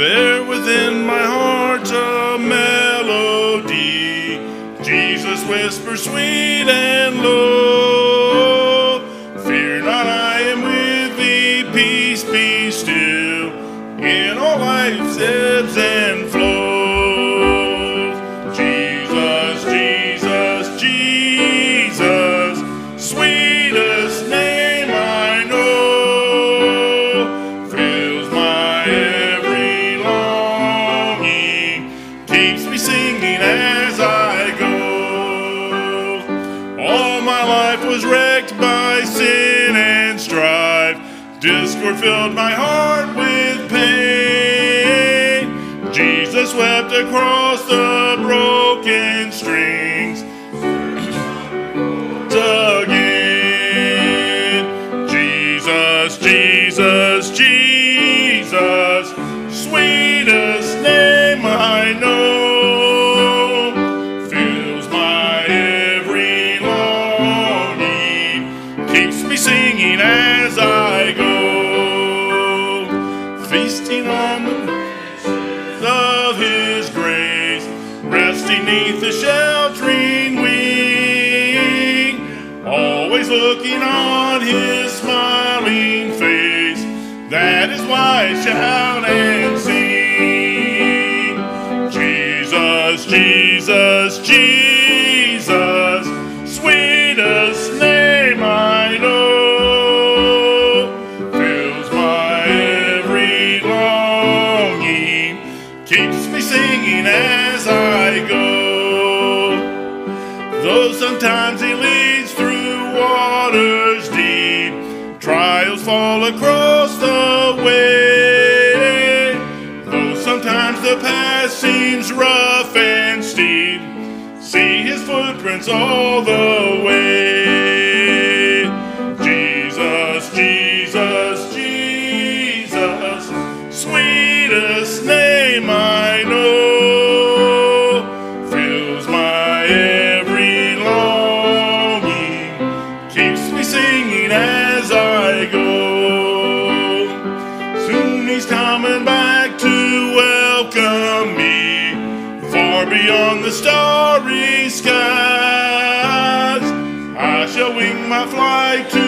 there within my heart a melody. Jesus whispers sweet and low, "Fear not, I am with thee, peace be still, in all life's ebbs and flows." Jesus, Jesus, Jesus, sweetest name I know, fills my every longing, keeps me singing as I go. All my life was wrecked by sin and strife, discord filled my heart with pain. Jesus wept across the broken strings again. Jesus, Jesus, Jesus, sweetest name I know, fills my every longing, keeps me singing as I go. Feasting on the of His grace, resting neath the sheltering wing, always looking on His smiling face. That is why I shout and sing. Jesus, Jesus, Jesus, sweetest name I know, fills my every longing, keeps me singing as I go. Though sometimes He leads through waters deep, trials fall across the way. Though sometimes the path seems rough and steep, see His footprints all the way. Jesus, Jesus, Jesus, sweetest name I know, fills my every longing, keeps me singing as I go. Soon He's coming back to welcome me, far beyond the starry skies. I shall wing my flight to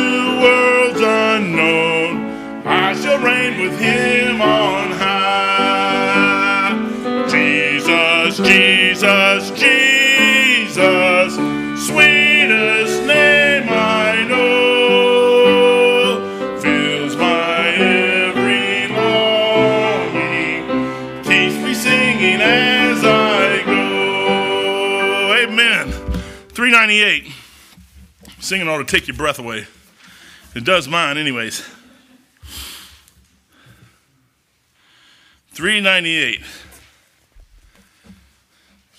worlds unknown, I shall reign with Him on high. Jesus, Jesus, sweetest name I know, fills my every longing, keeps me singing as I go. Amen. 398. Singing ought to take your breath away. It does mine anyways. 398.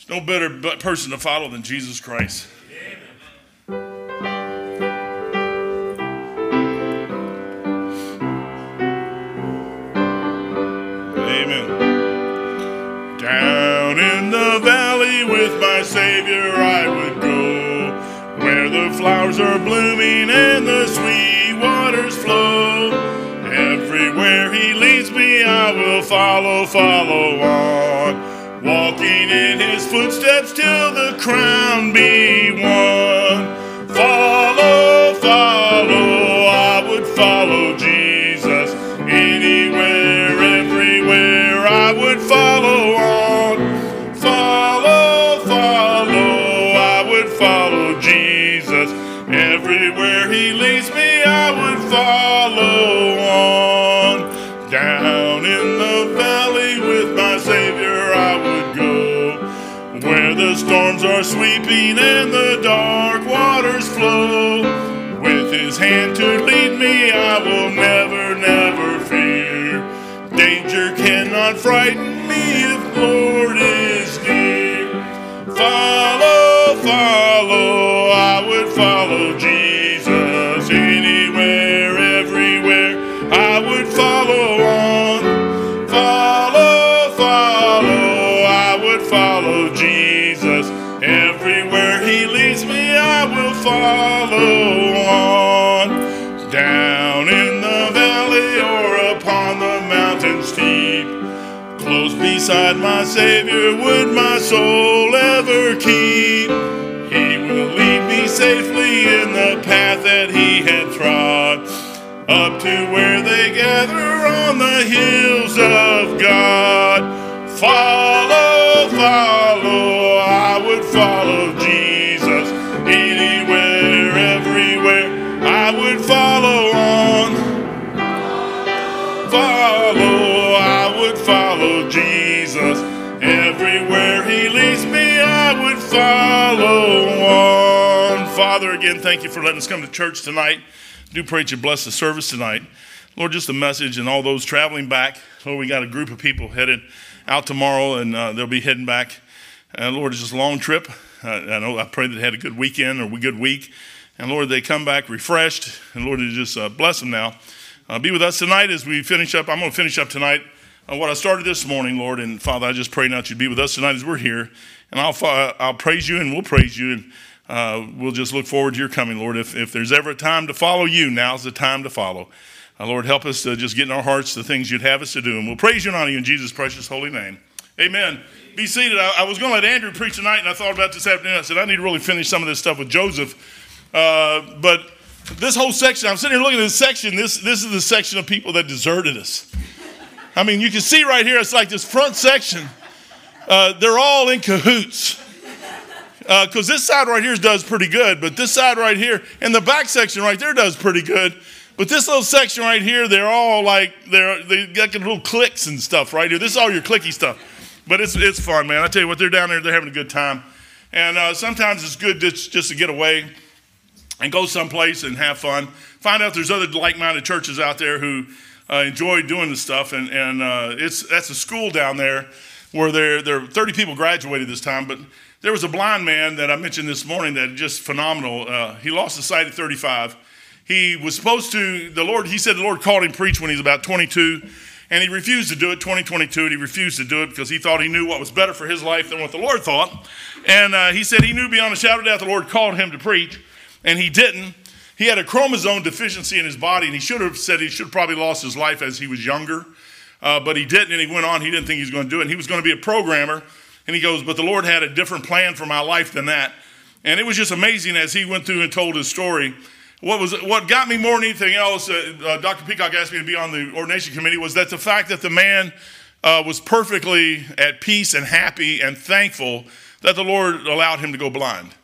No better person to follow than Jesus Christ. Amen. Amen. Down in the valley with my Savior I would go, where the flowers are blooming and the sweet waters flow. Everywhere He leads me I will follow, follow on, walking in His footsteps till the crown be won. Follow, follow, I would follow Jesus. Anywhere, everywhere, I would follow on. Follow, follow, I would follow Jesus. Everywhere He leads me, I would follow on. Down in the valley with my Savior I would, where the storms are sweeping and the dark waters flow. With His hand to lead me, I will never, never fear. Danger cannot frighten me if Lord is near. Follow, follow, I would follow Jesus. Anywhere, everywhere, I would follow on. Follow, follow, I would follow Jesus. Everywhere He leads me, I will follow on. Down in the valley or upon the mountain steep, Close beside my Savior would my soul ever keep. He will lead me safely in the path that he had trod, up to where they gather on the hills of God. Follow, follow, I would follow Jesus anywhere, everywhere. I would follow on. Follow, I would follow Jesus everywhere he leads me. I would follow on. Father, again, thank you for letting us come to church tonight. Do pray that you bless the service tonight. Lord, just the message and all those traveling back. Lord, we got a group of people headed out tomorrow, and they'll be heading back. Lord, it's just a long trip. I pray that they had a good weekend or a good week. And Lord, they come back refreshed. And Lord, just bless them now. Be with us tonight as we finish up. I'm going to finish up tonight what I started this morning, Lord. And Father, I just pray now that you'd be with us tonight as we're here. And I'll praise you, and we'll praise you. And we'll just look forward to your coming, Lord. If there's ever a time to follow you, now's the time to follow. Lord, help us to just get in our hearts the things you'd have us to do. And we'll praise you and honor you in Jesus' precious holy name. Amen. Be seated. I was going to let Andrew preach tonight, and I thought about this afternoon. I said, I need to really finish some of this stuff with Joseph. But this whole section, I'm sitting here looking at this section. This is the section of people that deserted us. I mean, you can see right here, it's like this front section. They're all in cahoots. Because this side right here does pretty good, but this side right here and the back section right there does pretty good. But this little section right here, they're all like, they got little clicks and stuff right here. This is all your clicky stuff. But it's fun, man. I tell you what, they're down there, they're having a good time. And sometimes it's good just to get away and go someplace and have fun. Find out there's other like-minded churches out there who enjoy doing this stuff. And that's a school down there where there 30 people graduated this time, but there was a blind man that I mentioned this morning that just phenomenal. He lost his sight at 35. He was supposed to, he said the Lord called him preach when he was about 22, and he refused to do it, 2022, and he refused to do it because he thought he knew what was better for his life than what the Lord thought. And he said he knew beyond a shadow of doubt the Lord called him to preach, and he didn't. He had a chromosome deficiency in his body, and he should have said he should have probably lost his life as he was younger, but he didn't, and he went on. He didn't think he was going to do it, and he was going to be a programmer. And he goes, but the Lord had a different plan for my life than that. And it was just amazing as he went through and told his story. What got me more than anything else, Dr. Peacock asked me to be on the ordination committee, was that the fact that the man was perfectly at peace and happy and thankful that the Lord allowed him to go blind.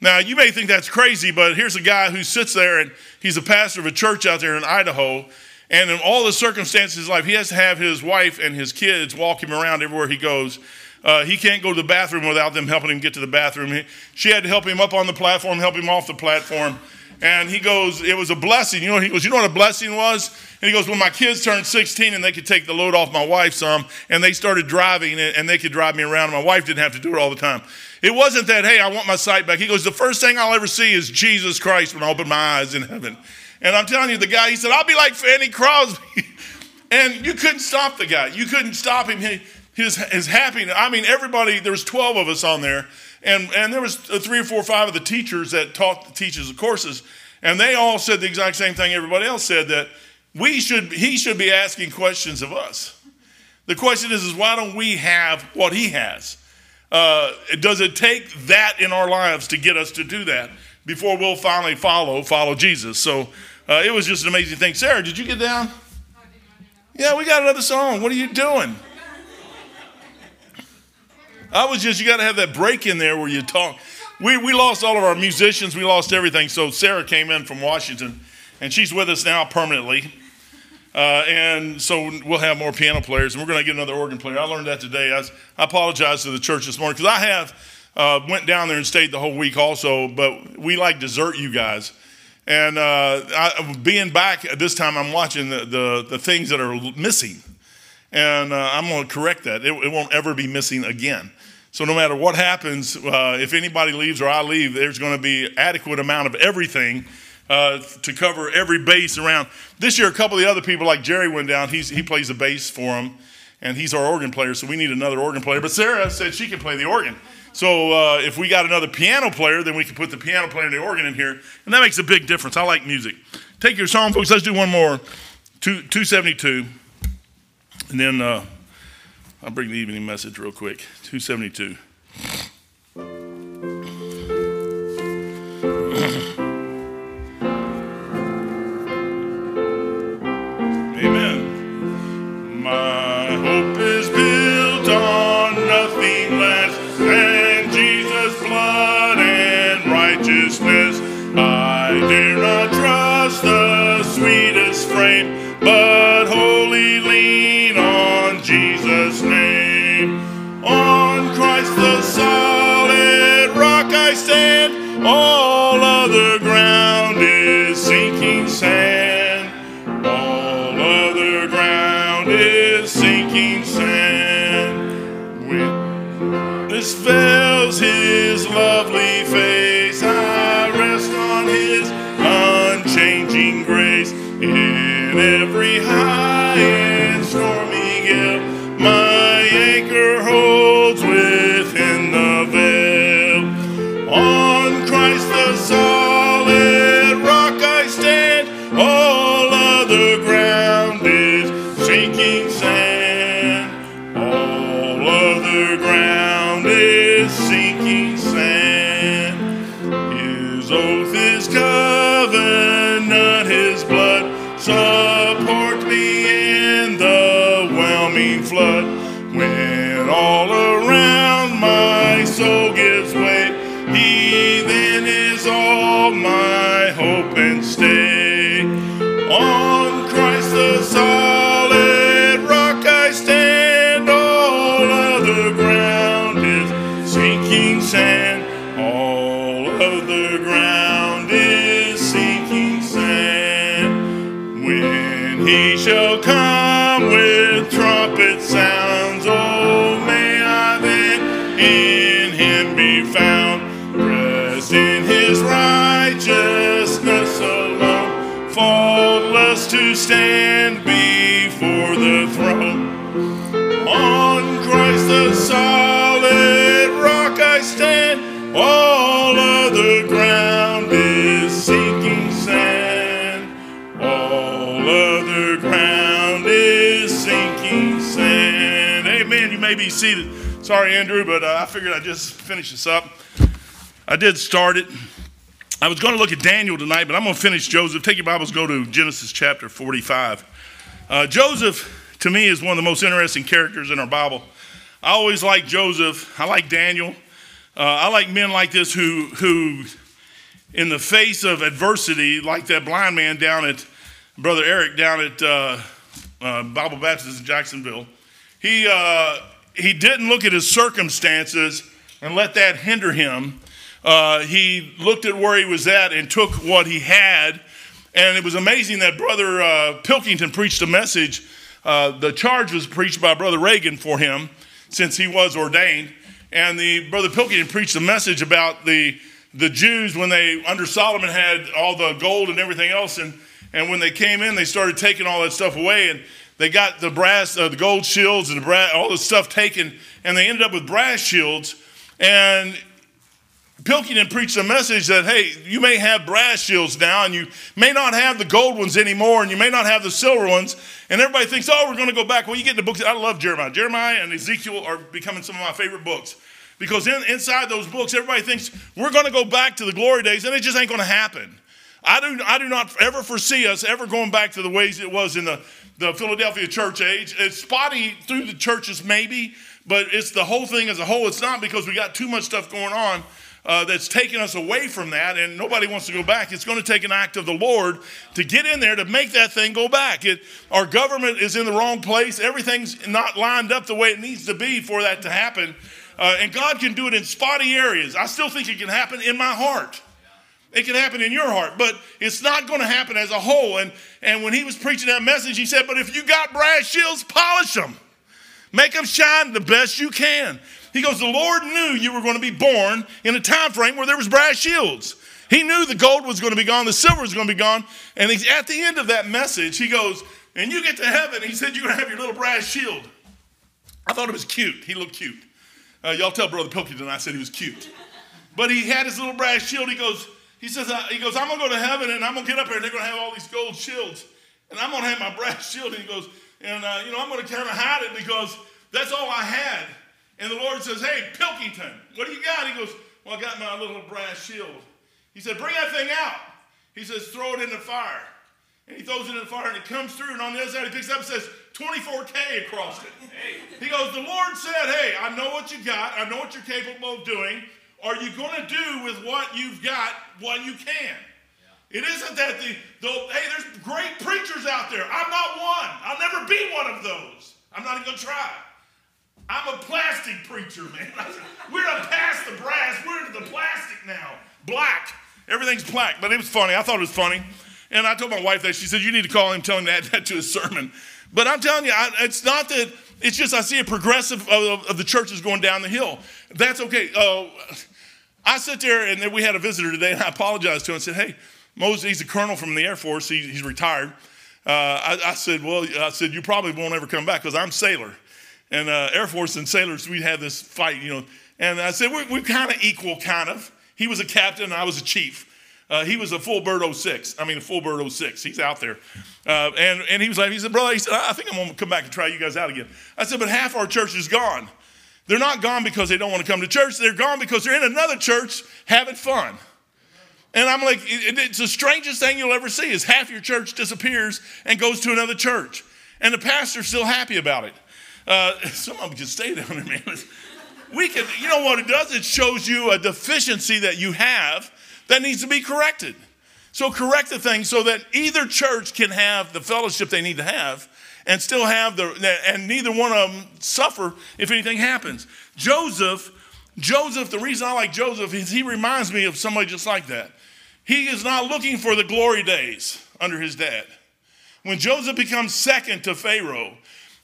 Now, you may think that's crazy, but here's a guy who sits there, and he's a pastor of a church out there in Idaho, and in all the circumstances of his life, he has to have his wife and his kids walk him around everywhere he goes. He can't go to the bathroom without them helping him get to the bathroom. She had to help him up on the platform, help him off the platform. And he goes, it was a blessing. He goes, you know what a blessing was? And he goes, well, my kids turned 16 and they could take the load off my wife some. And they started driving and they could drive me around. My wife didn't have to do it all the time. It wasn't that, hey, I want my sight back. He goes, the first thing I'll ever see is Jesus Christ when I open my eyes in heaven. And I'm telling you, the guy, he said, I'll be like Fanny Crosby. And you couldn't stop the guy. You couldn't stop him. His happiness, I mean, everybody, there was 12 of us on there, and there was 3 or 4 or 5 of the teachers that taught the teachers the courses, and they all said the exact same thing everybody else said, that he should be asking questions of us. The question is why don't we have what he has? Does it take that in our lives to get us to do that before we'll finally follow Jesus? So it was just an amazing thing. Sarah, did you get down? Yeah, we got another song. What are you doing? You got to have that break in there where you talk. We lost all of our musicians. We lost everything. So Sarah came in from Washington, and she's with us now permanently. And so we'll have more piano players, and we're going to get another organ player. I learned that today. I apologize to the church this morning because I have went down there and stayed the whole week also, but we like desert you guys. And being back this time, I'm watching the things that are missing. And I'm going to correct that. It won't ever be missing again. So no matter what happens, if anybody leaves or I leave, there's going to be adequate amount of everything to cover every base around. This year, a couple of the other people, like Jerry went down. He plays the bass for him, and he's our organ player, so we need another organ player. But Sarah said she can play the organ. So if we got another piano player, then we can put the piano player and the organ in here, and that makes a big difference. I like music. Take your song, folks. Let's do one more, 272. And then I'll bring the evening message real quick. 272. Amen. My hope is built on nothing less than Jesus' blood and righteousness. I dare not trust the sweetest frame, but wholly lean on Jesus' name. On Christ the solid rock I stand, all other ground is sinking sand. All other ground is sinking sand. Witness veils his lovely face, I rest on his unchanging grace. In every high and stormy gale, my anchor holds within the veil. On Christ the solid rock I stand, all other ground is sinking sand. All other ground is sinking sand. His oath is covenant, his blood support me in the whelming flood. When all around my soul gives way, he then is all my hope and stay. On Christ the solid rock I stand, all other ground is sinking sand. All other ground is sinking sand. When he shall come with trumpet sounds, oh, may I then in him be found, dressed in his righteousness alone, faultless to stand before the throne. On Christ the solid rock I stand, all other ground is sinking sand. All other ground is sinking sand. Amen. You may be seated. Sorry, Andrew, but I figured I'd just finish this up. I did start it. I was going to look at Daniel tonight, but I'm going to finish Joseph. Take your Bibles, go to Genesis chapter 45. Joseph, to me, is one of the most interesting characters in our Bible. I always like Joseph. I like Daniel. I like men like this who, in the face of adversity, like that blind man down at Brother Eric down at Bible Baptist in Jacksonville, he didn't look at his circumstances and let that hinder him. He looked at where he was at and took what he had. And it was amazing that Brother Pilkington preached a message. The charge was preached by Brother Reagan for him, since he was ordained. And the Brother Pilkington preached a message about the Jews when they, under Solomon, had all the gold and everything else. And when they came in, they started taking all that stuff away, and they got the brass, the gold shields and the all this stuff taken, and they ended up with brass shields. And Pilkington preached a message that, hey, you may have brass shields now, and you may not have the gold ones anymore, and you may not have the silver ones. And everybody thinks, oh, we're going to go back. Well, you get in the books. I love Jeremiah. Jeremiah and Ezekiel are becoming some of my favorite books, because inside those books, everybody thinks we're going to go back to the glory days, and it just ain't going to happen. I do not ever foresee us ever going back to the ways it was in the Philadelphia church age. It's spotty through the churches maybe, but it's the whole thing as a whole. It's not, because we got too much stuff going on that's taking us away from that, and nobody wants to go back. It's going to take an act of the Lord to get in there to make that thing go back. Our government is in the wrong place. Everything's not lined up the way it needs to be for that to happen. And God can do it in spotty areas. I still think it can happen in my heart. It can happen in your heart, but it's not going to happen as a whole. And when he was preaching that message, he said, but if you got brass shields, polish them. Make them shine the best you can. He goes, the Lord knew you were going to be born in a time frame where there was brass shields. He knew the gold was going to be gone, the silver was going to be gone. And at the end of that message, he goes, and you get to heaven, he said, you're going to have your little brass shield. I thought it was cute. He looked cute. Y'all tell Brother Pilkington I said he was cute. But he had his little brass shield. He goes, I'm going to go to heaven, and I'm going to get up there, and they're going to have all these gold shields, and I'm going to have my brass shield. And he goes, and I'm going to kind of hide it, because That's all I had. And the Lord says, hey, Pilkington, what do you got? He goes, well, I got my little brass shield. He said, bring that thing out. He says, throw it in the fire. And he throws it in the fire, and it comes through. And on the other side, he picks it up and says, 24K across it. He goes, the Lord said, hey, I know what you got. I know what you're capable of doing. Are you going to do with what you've got what you can? Yeah. It isn't that hey, there's great preachers out there. I'm not one. I'll never be one of those. I'm not even going to try. I'm a plastic preacher, man. We're past the brass. We're into the plastic now. Black. Everything's black. But it was funny. I thought it was funny. And I told my wife that. She said, you need to call him, tell him to add that to his sermon. But I'm telling you, it's not that. It's just I see a progressive of the churches going down the hill. That's okay. I sit there, and then we had a visitor today, and I apologized to him. I said, hey, Moses, he's a colonel from the Air Force. He's retired. I said, well, you probably won't ever come back because I'm sailor. And Air Force and sailors, we had this fight, you know. And I said, we're kind of equal, kind of. He was a captain, and I was a chief. He was a full bird 06. He's out there. And he was like, he said, brother, he said, I think I'm going to come back and try you guys out again. I said, but half our church is gone. They're not gone because they don't want to come to church. They're gone because they're in another church having fun. And I'm like, it's the strangest thing you'll ever see is half your church disappears and goes to another church. And the pastor's still happy about it. Some of them just stay down there, man. You know what it does? It shows you a deficiency that you have that needs to be corrected. So correct the thing so that either church can have the fellowship they need to have and still have and neither one of them suffer if anything happens. Joseph, the reason I like Joseph is he reminds me of somebody just like that. He is not looking for the glory days under his dad. When Joseph becomes second to Pharaoh,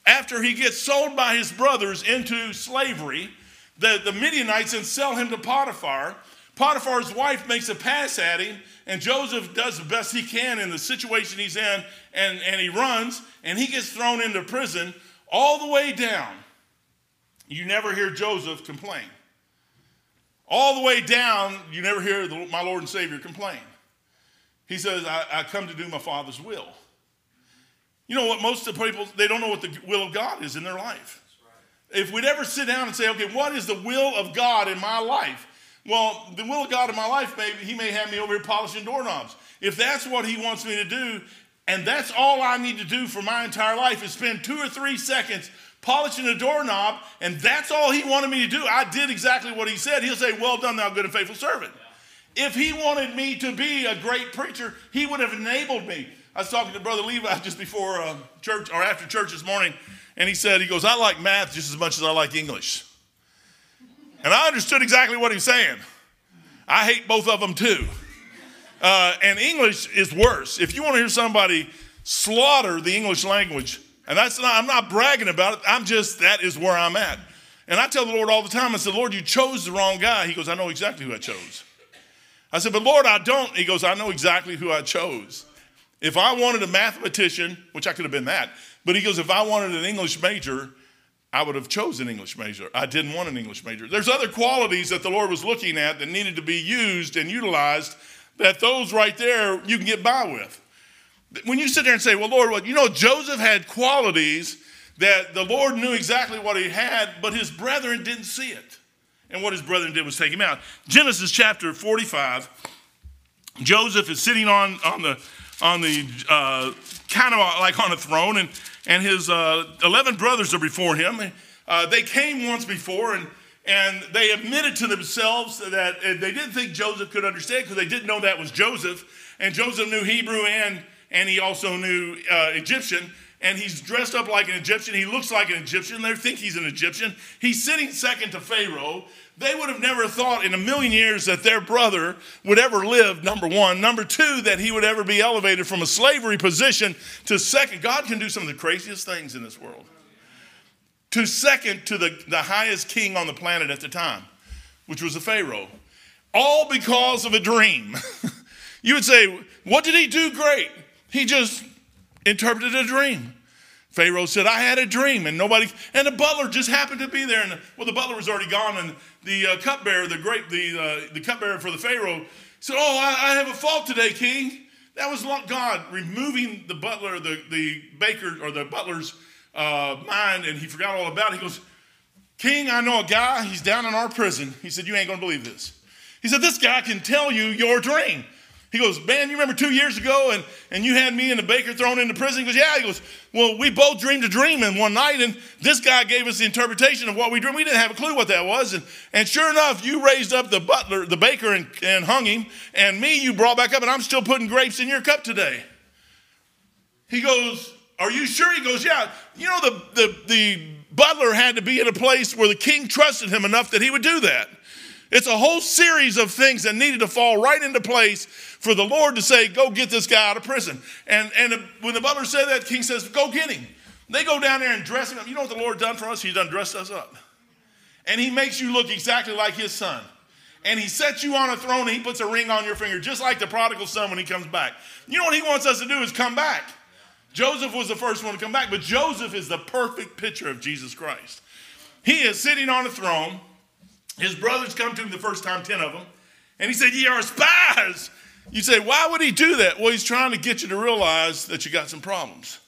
after he gets sold by his brothers into slavery, the Midianites then sell him to Potiphar. Potiphar's wife makes a pass at him, and Joseph does the best he can in the situation he's in, and he runs, and he gets thrown into prison all the way down. You never hear Joseph complain. All the way down, you never hear my Lord and Savior complain. He says, I come to do my Father's will. You know what? Most of the people, they don't know what the will of God is in their life. Right. If we'd ever sit down and say, okay, what is the will of God in my life? Well, the will of God in my life, maybe he may have me over here polishing doorknobs. If that's what he wants me to do, and that's all I need to do for my entire life is spend 2 or 3 seconds polishing a doorknob, and that's all he wanted me to do. I did exactly what he said. He'll say, well done, thou good and faithful servant. Yeah. If he wanted me to be a great preacher, he would have enabled me. I was talking to Brother Levi just before church or after church this morning, and he said, he goes, I like math just as much as I like English. And I understood exactly what he was saying. I hate both of them too. And English is worse. If you want to hear somebody slaughter the English language, and I'm not bragging about it. I'm just, that is where I'm at. And I tell the Lord all the time, I said, Lord, you chose the wrong guy. He goes, I know exactly who I chose. I said, but Lord, I don't. He goes, I know exactly who I chose. If I wanted a mathematician, which I could have been that, but he goes, if I wanted an English major, I would have chosen an English major. I didn't want an English major. There's other qualities that the Lord was looking at that needed to be used and utilized that those right there you can get by with. When you sit there and say, well, Lord, Joseph had qualities that the Lord knew exactly what he had, but his brethren didn't see it. And what his brethren did was take him out. Genesis chapter 45, Joseph is sitting on the kind of like on a throne, and his 11 brothers are before him. They came once before, and they admitted to themselves that they didn't think Joseph could understand because they didn't know that was Joseph. And Joseph knew Hebrew and he also knew Egyptian. And he's dressed up like an Egyptian. He looks like an Egyptian. They think he's an Egyptian. He's sitting second to Pharaoh. They would have never thought in a million years that their brother would ever live, number one. Number two, that he would ever be elevated from a slavery position to second. God can do some of the craziest things in this world. To second to the highest king on the planet at the time, which was the Pharaoh. All because of a dream. You would say, what did he do great? He just interpreted a dream. Pharaoh said, I had a dream, and the butler just happened to be there. And the butler was already gone, and the cupbearer, the cupbearer for the Pharaoh said, oh, I have a fault today, king. That was God removing the butler, the baker, or the butler's mind, and he forgot all about it. He goes, "King, I know a guy. He's down in our prison." He said, "You ain't going to believe this." He said, "This guy can tell you your dream." He goes, "Man, you remember 2 years ago and you had me and the baker thrown into prison?" He goes, "Yeah." He goes, "Well, we both dreamed a dream in one night, and this guy gave us the interpretation of what we dreamed. We didn't have a clue what that was. And sure enough, you raised up the butler, the baker, and hung him. And me, you brought back up, and I'm still putting grapes in your cup today." He goes, "Are you sure?" He goes, "Yeah. You know, the butler had to be in a place where the king trusted him enough that he would do that." It's a whole series of things that needed to fall right into place for the Lord to say, "Go get this guy out of prison." And when the butler said that, the king says, "Go get him." They go down there and dress him up. You know what the Lord done for us? He's done dressed us up. And he makes you look exactly like his son. And he sets you on a throne and he puts a ring on your finger, just like the prodigal son when he comes back. You know what he wants us to do is come back. Joseph was the first one to come back, but Joseph is the perfect picture of Jesus Christ. He is sitting on a throne. His brothers come to him the first time, 10 of them. And he said, "Ye are spies." You say, why would he do that? Well, he's trying to get you to realize that you got some problems.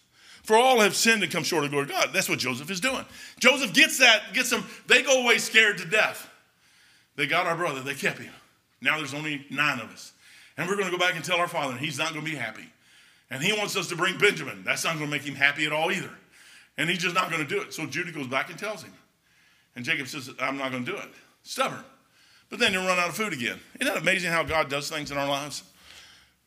For all have sinned and come short of the glory of God. That's what Joseph is doing. Joseph gets that, gets them. They go away scared to death. They got our brother. They kept him. Now there's only 9 of us. And we're going to go back and tell our father, and he's not going to be happy. And he wants us to bring Benjamin. That's not going to make him happy at all either. And he's just not going to do it. So Judah goes back and tells him. And Jacob says, "I'm not going to do it." Stubborn. But then you run out of food again. Isn't that amazing how God does things in our lives?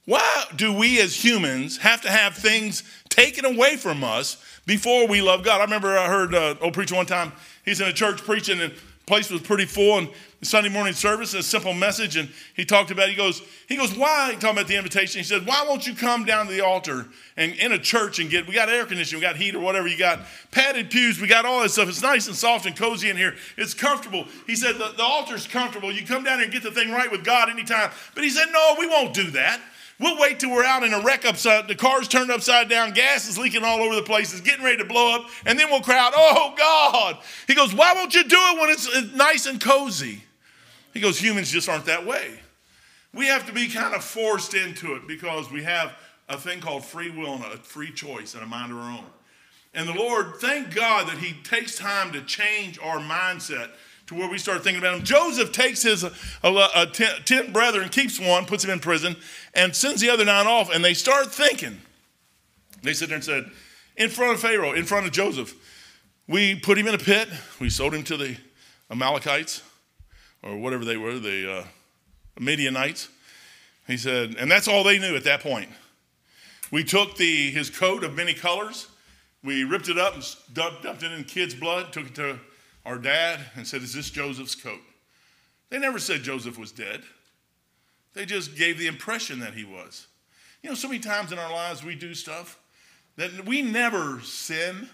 Why do we as humans have to have things taken away from us before we love God? I remember I heard an old preacher one time. He's in a church preaching, and the place was pretty full. And Sunday morning service, a simple message, and he talked about it. He goes, "Why?" He talking about the invitation. He said, "Why won't you come down to the altar and in a church and we got air conditioning, we got heat or whatever, you got padded pews, we got all that stuff. It's nice and soft and cozy in here. It's comfortable." He said, the altar's comfortable. You come down here and get the thing right with God anytime." But he said, "No, we won't do that. We'll wait till we're out in a wreck upside, the car's turned upside down, gas is leaking all over the place, it's getting ready to blow up, and then we'll cry out, 'Oh God.'" He goes, "Why won't you do it when it's nice and cozy?" He goes, humans just aren't that way. We have to be kind of forced into it because we have a thing called free will and a free choice and a mind of our own. And the Lord, thank God that he takes time to change our mindset to where we start thinking about him. Joseph takes his 10 brethren, keeps one, puts him in prison, and sends the other 9 off, and they start thinking. They sit there and said, in front of Pharaoh, in front of Joseph, "We put him in a pit. We sold him to the Amalekites," or whatever they were, the Midianites. He said, and that's all they knew at that point. "We took his coat of many colors. We ripped it up and dumped it in kids' blood, took it to our dad and said, 'Is this Joseph's coat?'" They never said Joseph was dead. They just gave the impression that he was. You know, so many times in our lives we do stuff that we never sin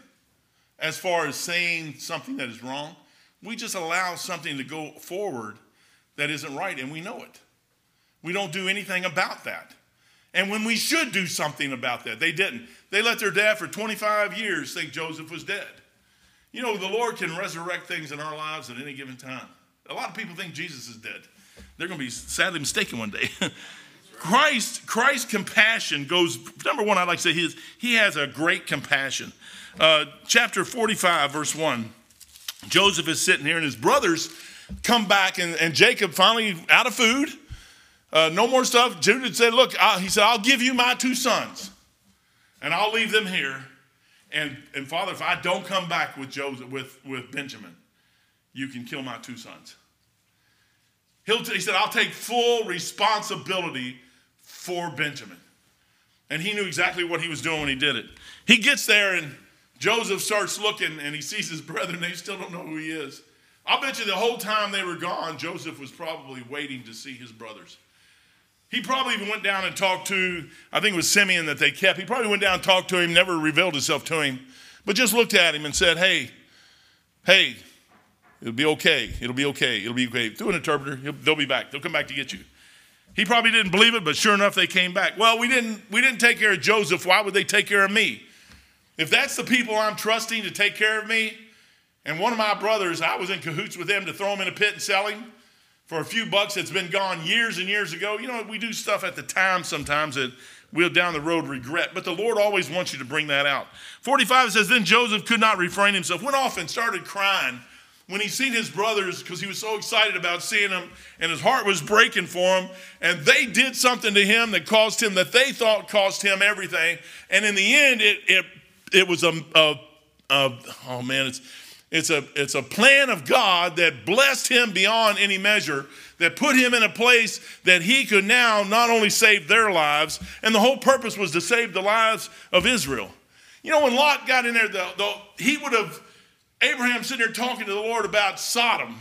as far as saying something that is wrong. We just allow something to go forward that isn't right, and we know it. We don't do anything about that. And when we should do something about that, they didn't. They let their dad for 25 years think Joseph was dead. You know, the Lord can resurrect things in our lives at any given time. A lot of people think Jesus is dead. They're going to be sadly mistaken one day. Right. Christ's compassion goes, number one, I'd like to say he has a great compassion. Chapter 45, verse 1. Joseph is sitting here, and his brothers come back, and Jacob finally out of food. No more stuff. Judah said, "Look," he said, "I'll give you my 2 sons, and I'll leave them here. And Father, if I don't come back with Joseph, with Benjamin, you can kill my 2 sons." He said, "I'll take full responsibility for Benjamin." And he knew exactly what he was doing when he did it. He gets there, and Joseph starts looking, and he sees his brethren. They still don't know who he is. I'll bet you the whole time they were gone, Joseph was probably waiting to see his brothers. He probably even went down and talked to, I think it was Simeon that they kept. He probably went down and talked to him, never revealed himself to him, but just looked at him and said, hey, it'll be okay. It'll be okay. It'll be okay. Through an interpreter, they'll be back. They'll come back to get you. He probably didn't believe it, but sure enough, they came back. "Well, we didn't take care of Joseph. Why would they take care of me? If that's the people I'm trusting to take care of me, and one of my brothers, I was in cahoots with them to throw him in a pit and sell him for a few bucks that's been gone years and years ago." You know, we do stuff at the time sometimes that we'll down the road regret. But the Lord always wants you to bring that out. 45 says, then Joseph could not refrain himself, went off and started crying when he seen his brothers, because he was so excited about seeing them, and his heart was breaking for them, and they did something to him that caused him, that they thought cost him everything. And in the end, it was a plan of God that blessed him beyond any measure, that put him in a place that he could now not only save their lives, and the whole purpose was to save the lives of Israel. You know, when Lot got in there, he would have, Abraham sitting there talking to the Lord about Sodom.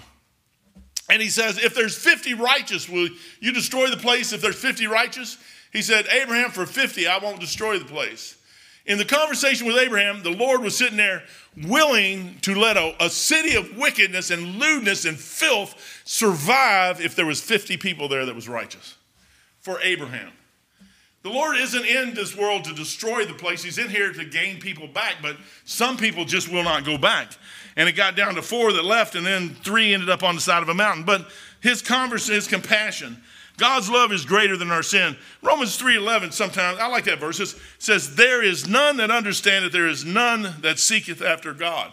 And he says, if there's 50 righteous, will you destroy the place if there's 50 righteous? He said, Abraham, for 50, I won't destroy the place. In the conversation with Abraham, the Lord was sitting there willing to let a city of wickedness and lewdness and filth survive if there was 50 people there that was righteous for Abraham. The Lord isn't in this world to destroy the place. He's in here to gain people back, but some people just will not go back. And it got down to 4 that left, and then 3 ended up on the side of a mountain. But his compassion, God's love is greater than our sin. Romans 3:11, sometimes, I like that verse. It says, there is none that understandeth, there is none that seeketh after God.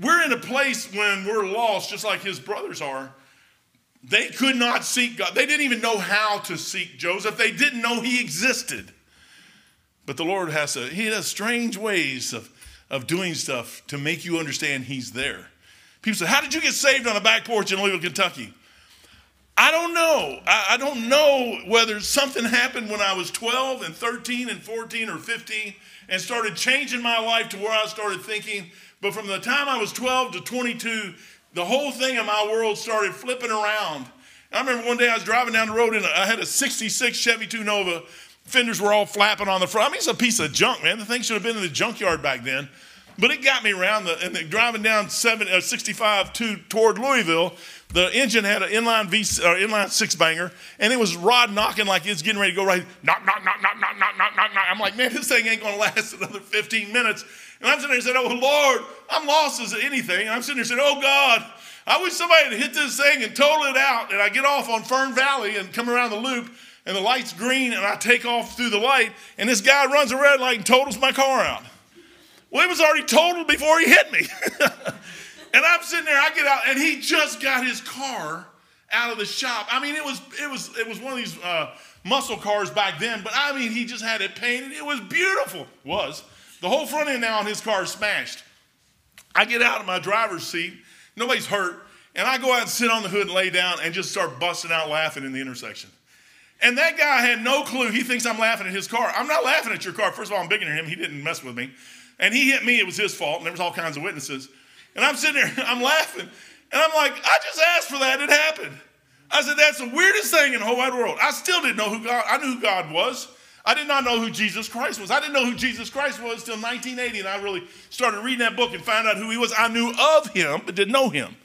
We're in a place when we're lost, just like his brothers are. They could not seek God. They didn't even know how to seek Joseph. They didn't know he existed. But the Lord has strange ways of doing stuff to make you understand he's there. People say, how did you get saved on a back porch in Louisville, Kentucky? I don't know. I don't know whether something happened when I was 12 and 13 and 14 or 15 and started changing my life to where I started thinking. But from the time I was 12 to 22, the whole thing in my world started flipping around. I remember one day I was driving down the road, and I had a 66 Chevy 2 Nova. Fenders were all flapping on the front. I mean, it's a piece of junk, man. The thing should have been in the junkyard back then. But it got me around, driving down 65 toward Louisville. The engine had an inline six banger, and it was rod knocking like it's getting ready to go right. Knock, knock, knock, knock, knock, knock, knock, knock. I'm like, man, this thing ain't going to last another 15 minutes. And I'm sitting there and said, oh, Lord, I'm lost as anything. And I'm sitting there saying, oh, God, I wish somebody had hit this thing and total it out. And I get off on Fern Valley and come around the loop, and the light's green, and I take off through the light, and this guy runs a red light and totals my car out. Well, it was already totaled before he hit me. And I'm sitting there, I get out, and he just got his car out of the shop. I mean, it was one of these muscle cars back then, but I mean, he just had it painted. It was beautiful. It was. The whole front end now on his car is smashed. I get out of my driver's seat. Nobody's hurt. And I go out and sit on the hood and lay down and just start busting out laughing in the intersection. And that guy had no clue. He thinks I'm laughing at his car. I'm not laughing at your car. First of all, I'm bigger than him. He didn't mess with me. And he hit me. It was his fault. And there was all kinds of witnesses. And I'm sitting there. I'm laughing. And I'm like, I just asked for that. It happened. I said, that's the weirdest thing in the whole wide world. I still didn't know who God. I knew who God was. I did not know who Jesus Christ was. I didn't know who Jesus Christ was till 1980, and I really started reading that book and found out who he was. I knew of him, but didn't know him.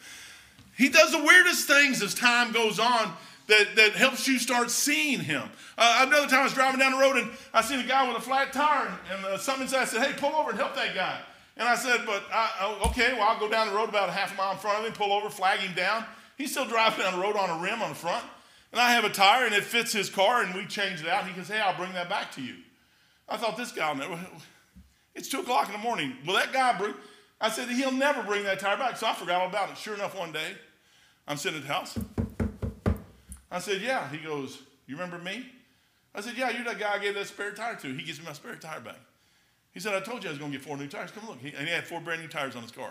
He does the weirdest things as time goes on that helps you start seeing him. Another time I was driving down the road, and I seen a guy with a flat tire, and someone said, I said, hey, pull over and help that guy. And I said, I'll go down the road about a half a mile in front of him, pull over, flag him down. He's still driving down the road on a rim on the front. And I have a tire, and it fits his car, and we change it out. He goes, hey, I'll bring that back to you. I thought, this guy will never. It's 2 o'clock in the morning. Will that guy bring? I said, he'll never bring that tire back. So I forgot all about it. Sure enough, one day, I'm sitting at the house. I said, yeah. He goes, you remember me? I said, yeah, you're that guy I gave that spare tire to. He gives me my spare tire back. He said, I told you I was going to get 4 new tires. Come look. And he had 4 brand new tires on his car.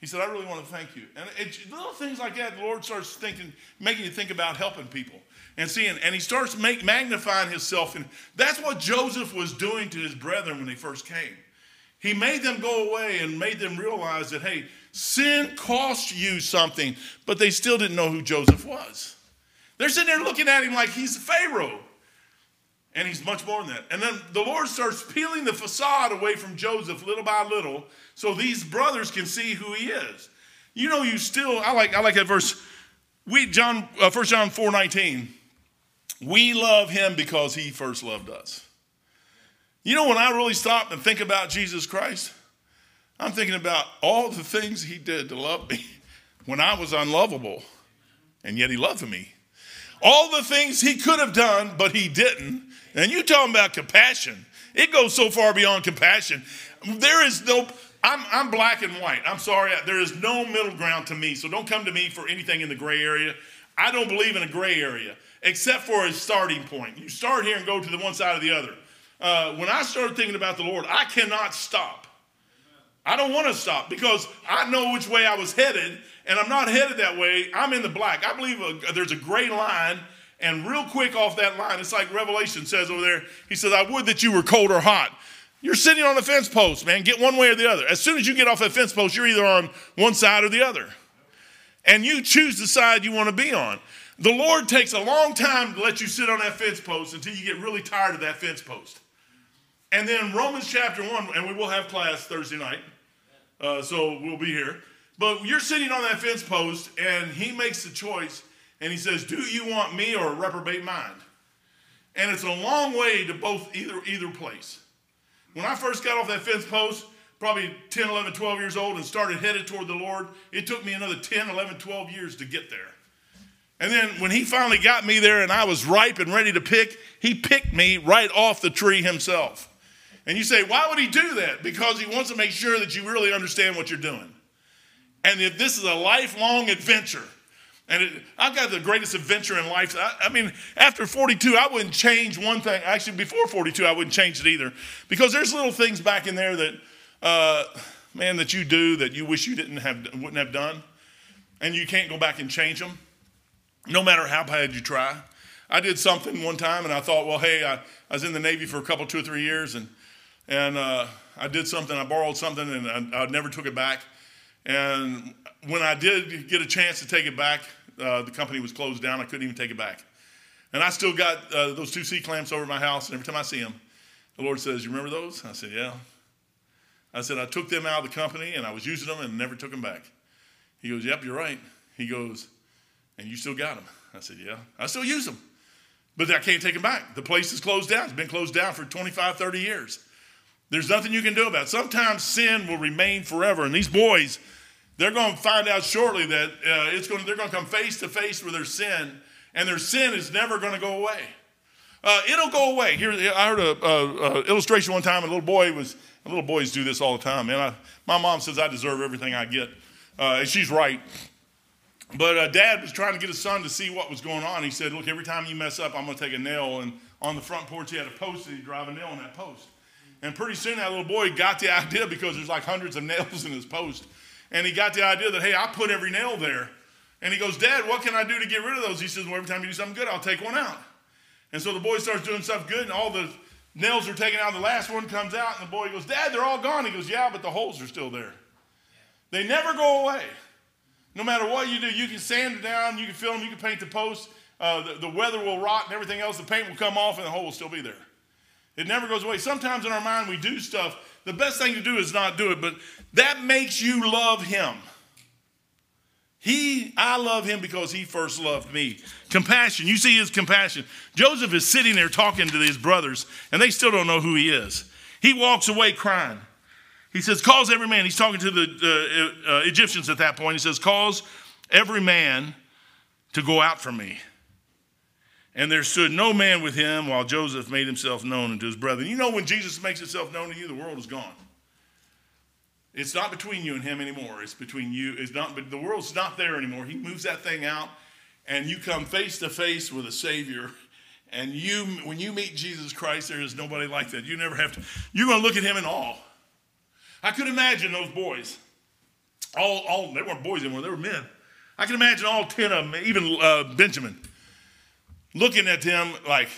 He said, I really want to thank you. And little things like that, the Lord starts thinking, making you think about helping people and seeing. And he starts magnifying himself. And that's what Joseph was doing to his brethren when they first came. He made them go away and made them realize that, hey, sin cost you something. But they still didn't know who Joseph was. They're sitting there looking at him like he's Pharaoh. And he's much more than that. And then the Lord starts peeling the facade away from Joseph little by little so these brothers can see who he is. You know, I like that verse. 1 John 4:19, we love him because he first loved us. You know, when I really stop and think about Jesus Christ, I'm thinking about all the things he did to love me when I was unlovable, and yet he loved me. All the things he could have done, but he didn't. And you're talking about compassion. It goes so far beyond compassion. There is no, I'm black and white. I'm sorry. There is no middle ground to me. So don't come to me for anything in the gray area. I don't believe in a gray area, except for a starting point. You start here and go to the one side or the other. When I started thinking about the Lord, I cannot stop. I don't want to stop because I know which way I was headed, and I'm not headed that way. I'm in the black. I believe there's a gray line, and real quick off that line, it's like Revelation says over there. He says, I would that you were cold or hot. You're sitting on a fence post, man. Get one way or the other. As soon as you get off that fence post, you're either on one side or the other. And you choose the side you want to be on. The Lord takes a long time to let you sit on that fence post until you get really tired of that fence post. And then Romans chapter 1, and we will have class Thursday night, so we'll be here. But you're sitting on that fence post, and he makes the choice, and he says, do you want me or a reprobate mind? And it's a long way to both either place. When I first got off that fence post, probably 10, 11, 12 years old, and started headed toward the Lord, it took me another 10, 11, 12 years to get there. And then when he finally got me there and I was ripe and ready to pick, he picked me right off the tree himself. And you say, why would he do that? Because he wants to make sure that you really understand what you're doing. And if this is a lifelong adventure, and I've got the greatest adventure in life. I mean, after 42, I wouldn't change one thing. Actually, before 42, I wouldn't change it either. Because there's little things back in there that, man, that you do that you wish you wouldn't have done. And you can't go back and change them, no matter how bad you try. I did something one time, and I thought, well, hey, I was in the Navy for a couple, 2 or 3 years, and I did something. I borrowed something, and I never took it back. And when I did get a chance to take it back, the company was closed down. I couldn't even take it back. And I still got those 2 C-clamps over at my house, and every time I see them, the Lord says, you remember those? I said, yeah. I said, I took them out of the company, and I was using them and never took them back. He goes, yep, you're right. He goes, and you still got them? I said, yeah. I still use them, but I can't take them back. The place is closed down. It's been closed down for 25, 30 years. There's nothing you can do about it. Sometimes sin will remain forever, and these boys, they're going to find out shortly that they're going to come face to face with their sin, and their sin is never going to go away. It'll go away. Here, I heard an illustration one time. Little boys do this all the time, man. My mom says I deserve everything I get, and she's right. But Dad was trying to get his son to see what was going on. He said, look, every time you mess up, I'm going to take a nail. And on the front porch, he had a post, and he'd drive a nail on that post. And pretty soon that little boy got the idea, because there's like hundreds of nails in his post. And he got the idea that, hey, I put every nail there. And he goes, Dad, what can I do to get rid of those? He says, well, every time you do something good, I'll take one out. And so the boy starts doing stuff good, and all the nails are taken out. The last one comes out, and the boy goes, Dad, they're all gone. He goes, yeah, but the holes are still there. They never go away. No matter what you do, you can sand it down, you can fill them, you can paint the post. The weather will rot and everything else. The paint will come off, and the hole will still be there. It never goes away. Sometimes in our mind we do stuff. The best thing to do is not do it, but that makes you love him. I love him because he first loved me. Compassion. You see his compassion. Joseph is sitting there talking to his brothers, and they still don't know who he is. He walks away crying. He says, cause every man. He's talking to the Egyptians at that point. He says, cause every man to go out from me. And there stood no man with him while Joseph made himself known unto his brethren. You know, when Jesus makes himself known to you, the world is gone. It's not between you and him anymore. It's between you. It's not, but the world's not there anymore. He moves that thing out, and you come face to face with a Savior. And you, when you meet Jesus Christ, there is nobody like that. You never have to. You're going to look at him in awe. I could imagine those boys. All they weren't boys anymore. They were men. I can imagine all 10 of them, even Benjamin, looking at him like,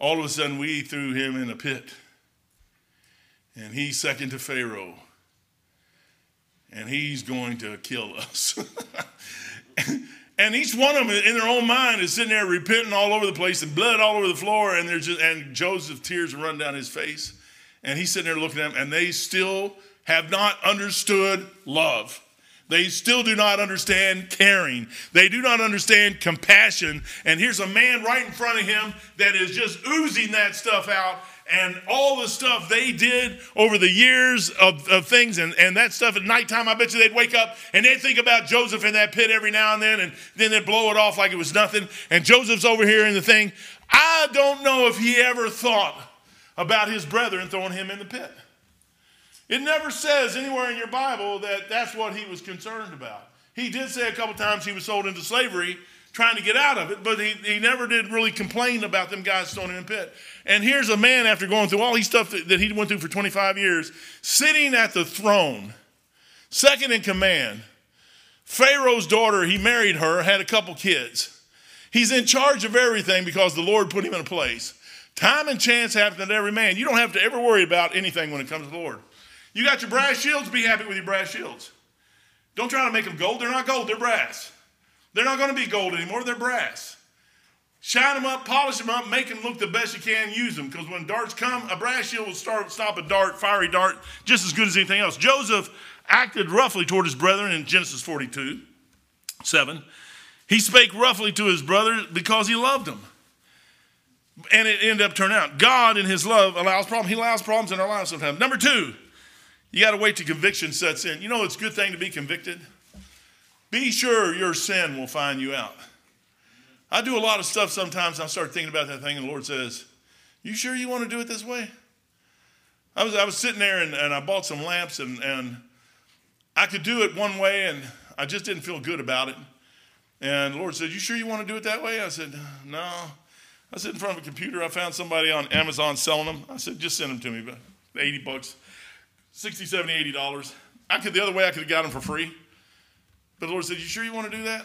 all of a sudden we threw him in a pit. And he's second to Pharaoh. And he's going to kill us. And each one of them in their own mind is sitting there repenting all over the place, and blood all over the floor. And there's just, and Joseph's tears run down his face. And he's sitting there looking at them, and they still have not understood love. They still do not understand caring. They do not understand compassion. And here's a man right in front of him that is just oozing that stuff out. and all the stuff they did over the years of things and that stuff at nighttime, I bet you they'd wake up and they'd think about Joseph in that pit every now and then they'd blow it off like it was nothing. And Joseph's over here in the thing. I don't know if he ever thought about his brethren throwing him in the pit. It never says anywhere in your Bible that that's what he was concerned about. He did say a couple times he was sold into slavery trying to get out of it, but he never did really complain about them guys throwing him in the pit. And here's a man after going through all these stuff that he went through for 25 years, sitting at the throne, second in command. Pharaoh's daughter, he married her, had a couple kids. He's in charge of everything because the Lord put him in a place. Time and chance happen to every man. You don't have to ever worry about anything when it comes to the Lord. You got your brass shields, be happy with your brass shields. Don't try to make them gold. They're not gold, they're brass. They're not going to be gold anymore, they're brass. Shine them up, polish them up, make them look the best you can, use them. Because when darts come, a brass shield will stop a dart, fiery dart, just as good as anything else. Joseph acted roughly toward his brethren in Genesis 42:7. He spake roughly to his brothers because he loved them. And it ended up turning out. God in his love allows problems. He allows problems in our lives sometimes. Number two, you got to wait till conviction sets in. You know it's a good thing to be convicted? Be sure your sin will find you out. I do a lot of stuff sometimes. I start thinking about that thing and the Lord says, you sure you want to do it this way? I was sitting there and I bought some lamps and I could do it one way and I just didn't feel good about it. And the Lord said, you sure you want to do it that way? I said, no. I sit in front of a computer. I found somebody on Amazon selling them. I said, just send them to me, but $80. $60, $70, $80. The other way I could have got them for free. But the Lord said, you sure you want to do that?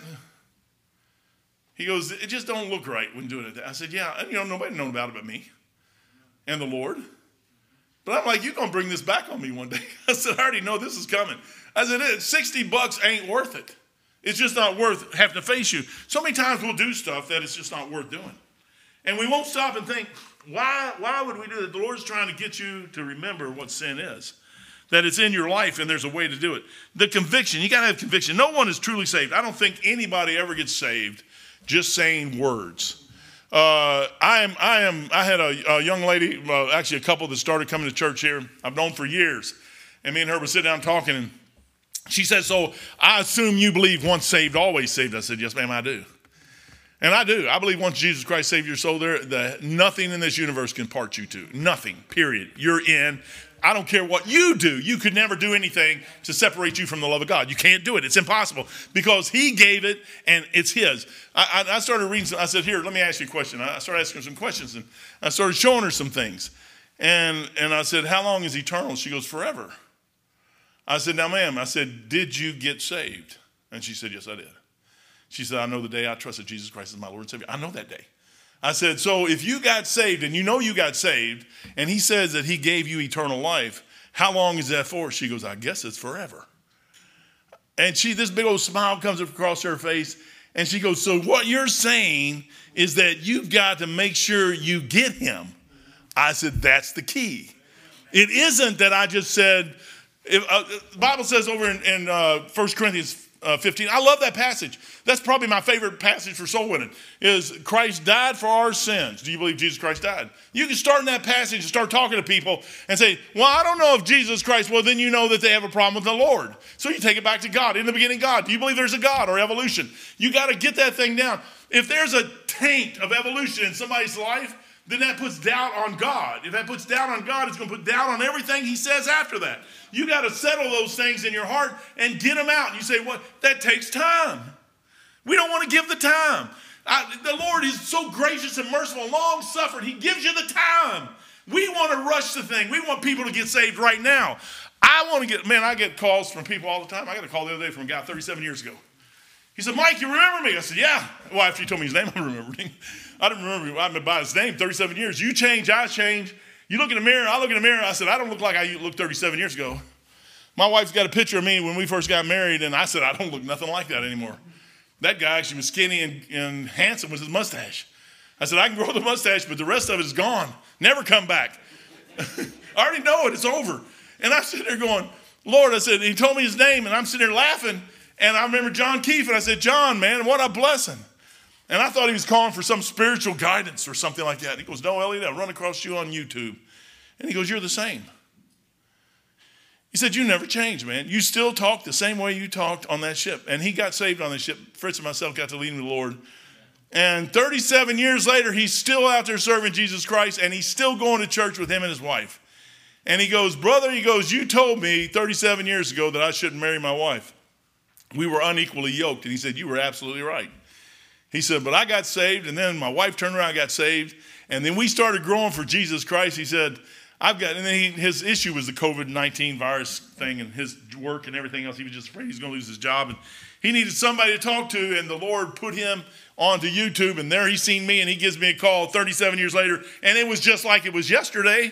He goes, it just don't look right when doing it. I said, yeah, nobody known about it but me and the Lord. But I'm like, you're going to bring this back on me one day. I said, I already know this is coming. I said, $60 ain't worth it. It's just not worth having to face you. So many times we'll do stuff that it's just not worth doing. And we won't stop and think, why would we do that? The Lord's trying to get you to remember what sin is. That it's in your life and there's a way to do it. The conviction, you got to have conviction. No one is truly saved. I don't think anybody ever gets saved just saying words. I had a young lady, actually a couple that started coming to church here. I've known for years. And me and her were sitting down talking and she said, so I assume you believe once saved, always saved. I said, yes, ma'am, I do. And I do. I believe once Jesus Christ saved your soul, nothing in this universe can part you to. Nothing, period. You're in. I don't care what you do. You could never do anything to separate you from the love of God. You can't do it. It's impossible because he gave it and it's his. I started reading. I said, here, let me ask you a question. I started asking her some questions and I started showing her some things. And I said, how long is eternal? She goes, forever. I said, now, ma'am, I said, did you get saved? And she said, yes, I did. She said, I know the day I trusted Jesus Christ as my Lord and Savior. I know that day. I said, so if you got saved and you know you got saved and he says that he gave you eternal life, how long is that for? She goes, I guess it's forever. And this big old smile comes across her face and she goes, so what you're saying is that you've got to make sure you get him. I said, that's the key. It isn't that I just said, the Bible says over in 1 Corinthians 15. I love that passage. That's probably my favorite passage for soul winning is Christ died for our sins. Do you believe Jesus Christ died? You can start in that passage and start talking to people and say, well, I don't know if Jesus Christ, well, then you know that they have a problem with the Lord. So you take it back to God. In the beginning, God. Do you believe there's a God or evolution? You got to get that thing down. If there's a taint of evolution in somebody's life, then that puts doubt on God. If that puts doubt on God, it's going to put doubt on everything he says after that. You got to settle those things in your heart and get them out. You say, well, that takes time. We don't want to give the time. The Lord is so gracious and merciful, long-suffering. He gives you the time. We want to rush the thing. We want people to get saved right now. I get calls from people all the time. I got a call the other day from a guy 37 years ago. He said, Mike, you remember me? I said, yeah. Well, after you told me his name, I remembered him. I didn't remember him. I've been by his name 37 years. You change, I change. You look in the mirror, I look in the mirror. I said, I don't look like I looked 37 years ago. My wife's got a picture of me when we first got married, and I said, I don't look nothing like that anymore. That guy actually was skinny and handsome with his mustache. I said, I can grow the mustache, but the rest of it is gone. Never come back. I already know it. It's over. And I'm sitting there going, Lord, I said, he told me his name, and I'm sitting there laughing. And I remember John Keefe, and I said, John, man, what a blessing. And I thought he was calling for some spiritual guidance or something like that. He goes, no, Elliot, I'll run across you on YouTube. And he goes, you're the same. He said, you never changed, man. You still talk the same way you talked on that ship. And he got saved on that ship. Fritz and myself got to lead him to the Lord. And 37 years later, he's still out there serving Jesus Christ, and he's still going to church with him and his wife. And he goes, brother, he goes, you told me 37 years ago that I shouldn't marry my wife. We were unequally yoked. And he said, you were absolutely right. He said, but I got saved, and then my wife turned around and got saved, and then we started growing for Jesus Christ. He said, his issue was the COVID-19 virus thing and his work and everything else. He was just afraid he was going to lose his job, and he needed somebody to talk to, and the Lord put him onto YouTube, and there he seen me, and he gives me a call 37 years later, and it was just like it was yesterday.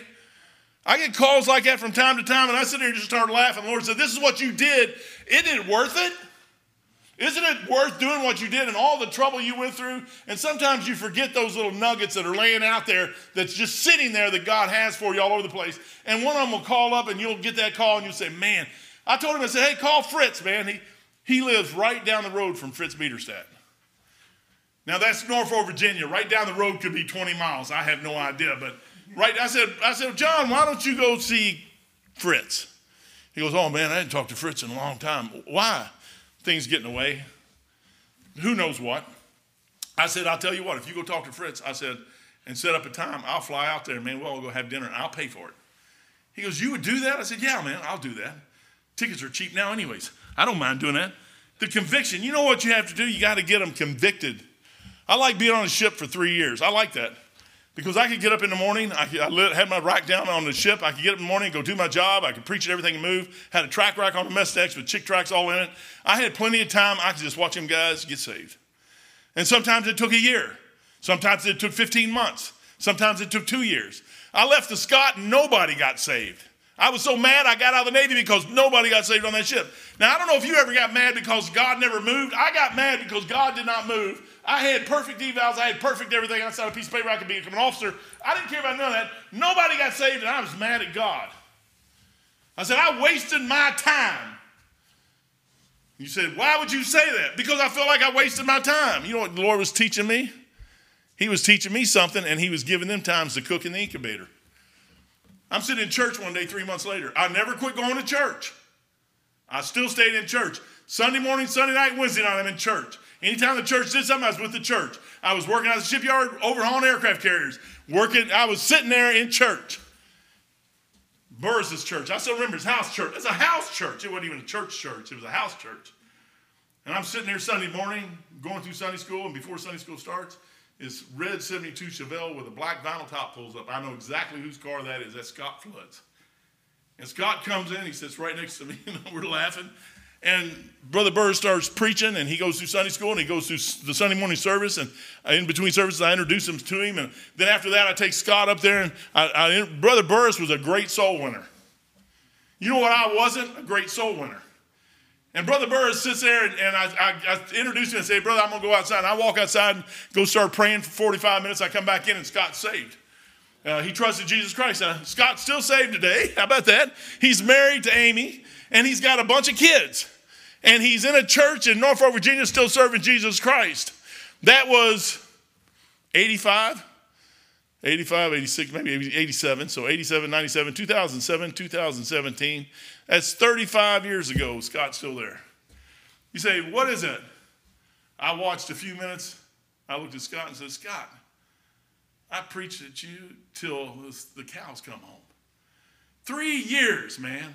I get calls like that from time to time, and I sit there and just start laughing. The Lord said, this is what you did. Isn't it worth it? Isn't it worth doing what you did and all the trouble you went through? And sometimes you forget those little nuggets that are laying out there, that's just sitting there, that God has for you all over the place. And one of them will call up, and you'll get that call, and you'll say, man, I told him, I said, hey, call Fritz, man. He lives right down the road from Fritz Biederstadt. Now, that's Norfolk, Virginia. Right down the road could be 20 miles. I have no idea. But I said, John, why don't you go see Fritz? He goes, oh, man, I hadn't talked to Fritz in a long time. Why? Things getting away. Who knows what? I said, I'll tell you what, if you go talk to Fritz, I said, and set up a time, I'll fly out there, man. We'll all go have dinner, and I'll pay for it. He goes, you would do that? I said, yeah, man, I'll do that. Tickets are cheap now anyways. I don't mind doing that. The conviction, you know what you have to do? You got to get them convicted. I like being on a ship for 3 years. I like that because I could get up in the morning. I had my rack down on the ship. I could get up in the morning and go do my job. I could preach at everything and move. Had a track rack on the Mestex with chick tracks all in it. I had plenty of time. I could just watch them guys get saved. And sometimes it took a year. Sometimes it took 15 months. Sometimes it took 2 years. I left the Scott and nobody got saved. I was so mad I got out of the Navy because nobody got saved on that ship. Now, I don't know if you ever got mad because God never moved. I got mad because God did not move. I had perfect evals. I had perfect everything outside a piece of paper. I could become an officer. I didn't care about none of that. Nobody got saved, and I was mad at God. I said, I wasted my time. You said, why would you say that? Because I felt like I wasted my time. You know what the Lord was teaching me? He was teaching me something, and he was giving them times to cook in the incubator. I'm sitting in church one day 3 months later. I never quit going to church. I still stayed in church. Sunday morning, Sunday night, Wednesday night, I'm in church. Anytime the church did something, I was with the church. I was working out of the shipyard, overhauling aircraft carriers. I was sitting there in church. Burris's church. I still remember his house church. It's a house church. It wasn't even a church church. It was a house church. And I'm sitting there Sunday morning, going through Sunday school, and before Sunday school starts, it's red 72 Chevelle with a black vinyl top pulls up. I know exactly whose car that is. That's Scott Flood's. And Scott comes in. He sits right next to me, and we're laughing. And Brother Burr starts preaching, and he goes through Sunday school, and he goes through the Sunday morning service. And in between services, I introduce him to him. And then after that, I take Scott up there. And Brother Burris was a great soul winner. You know what I wasn't? A great soul winner. And Brother Burris sits there, and I introduce him and say, brother, I'm going to go outside. And I walk outside and go start praying for 45 minutes. I come back in, and Scott's saved. He trusted Jesus Christ. Scott's still saved today. How about that? He's married to Amy, and he's got a bunch of kids. And he's in a church in Norfolk, Virginia, still serving Jesus Christ. That was 85, 86, maybe 87. So 87, 97, 2007, 2017. That's 35 years ago. Scott's still there. You say, what is it? I watched a few minutes. I looked at Scott and said, Scott, I preached at you till the cows come home. 3 years, man.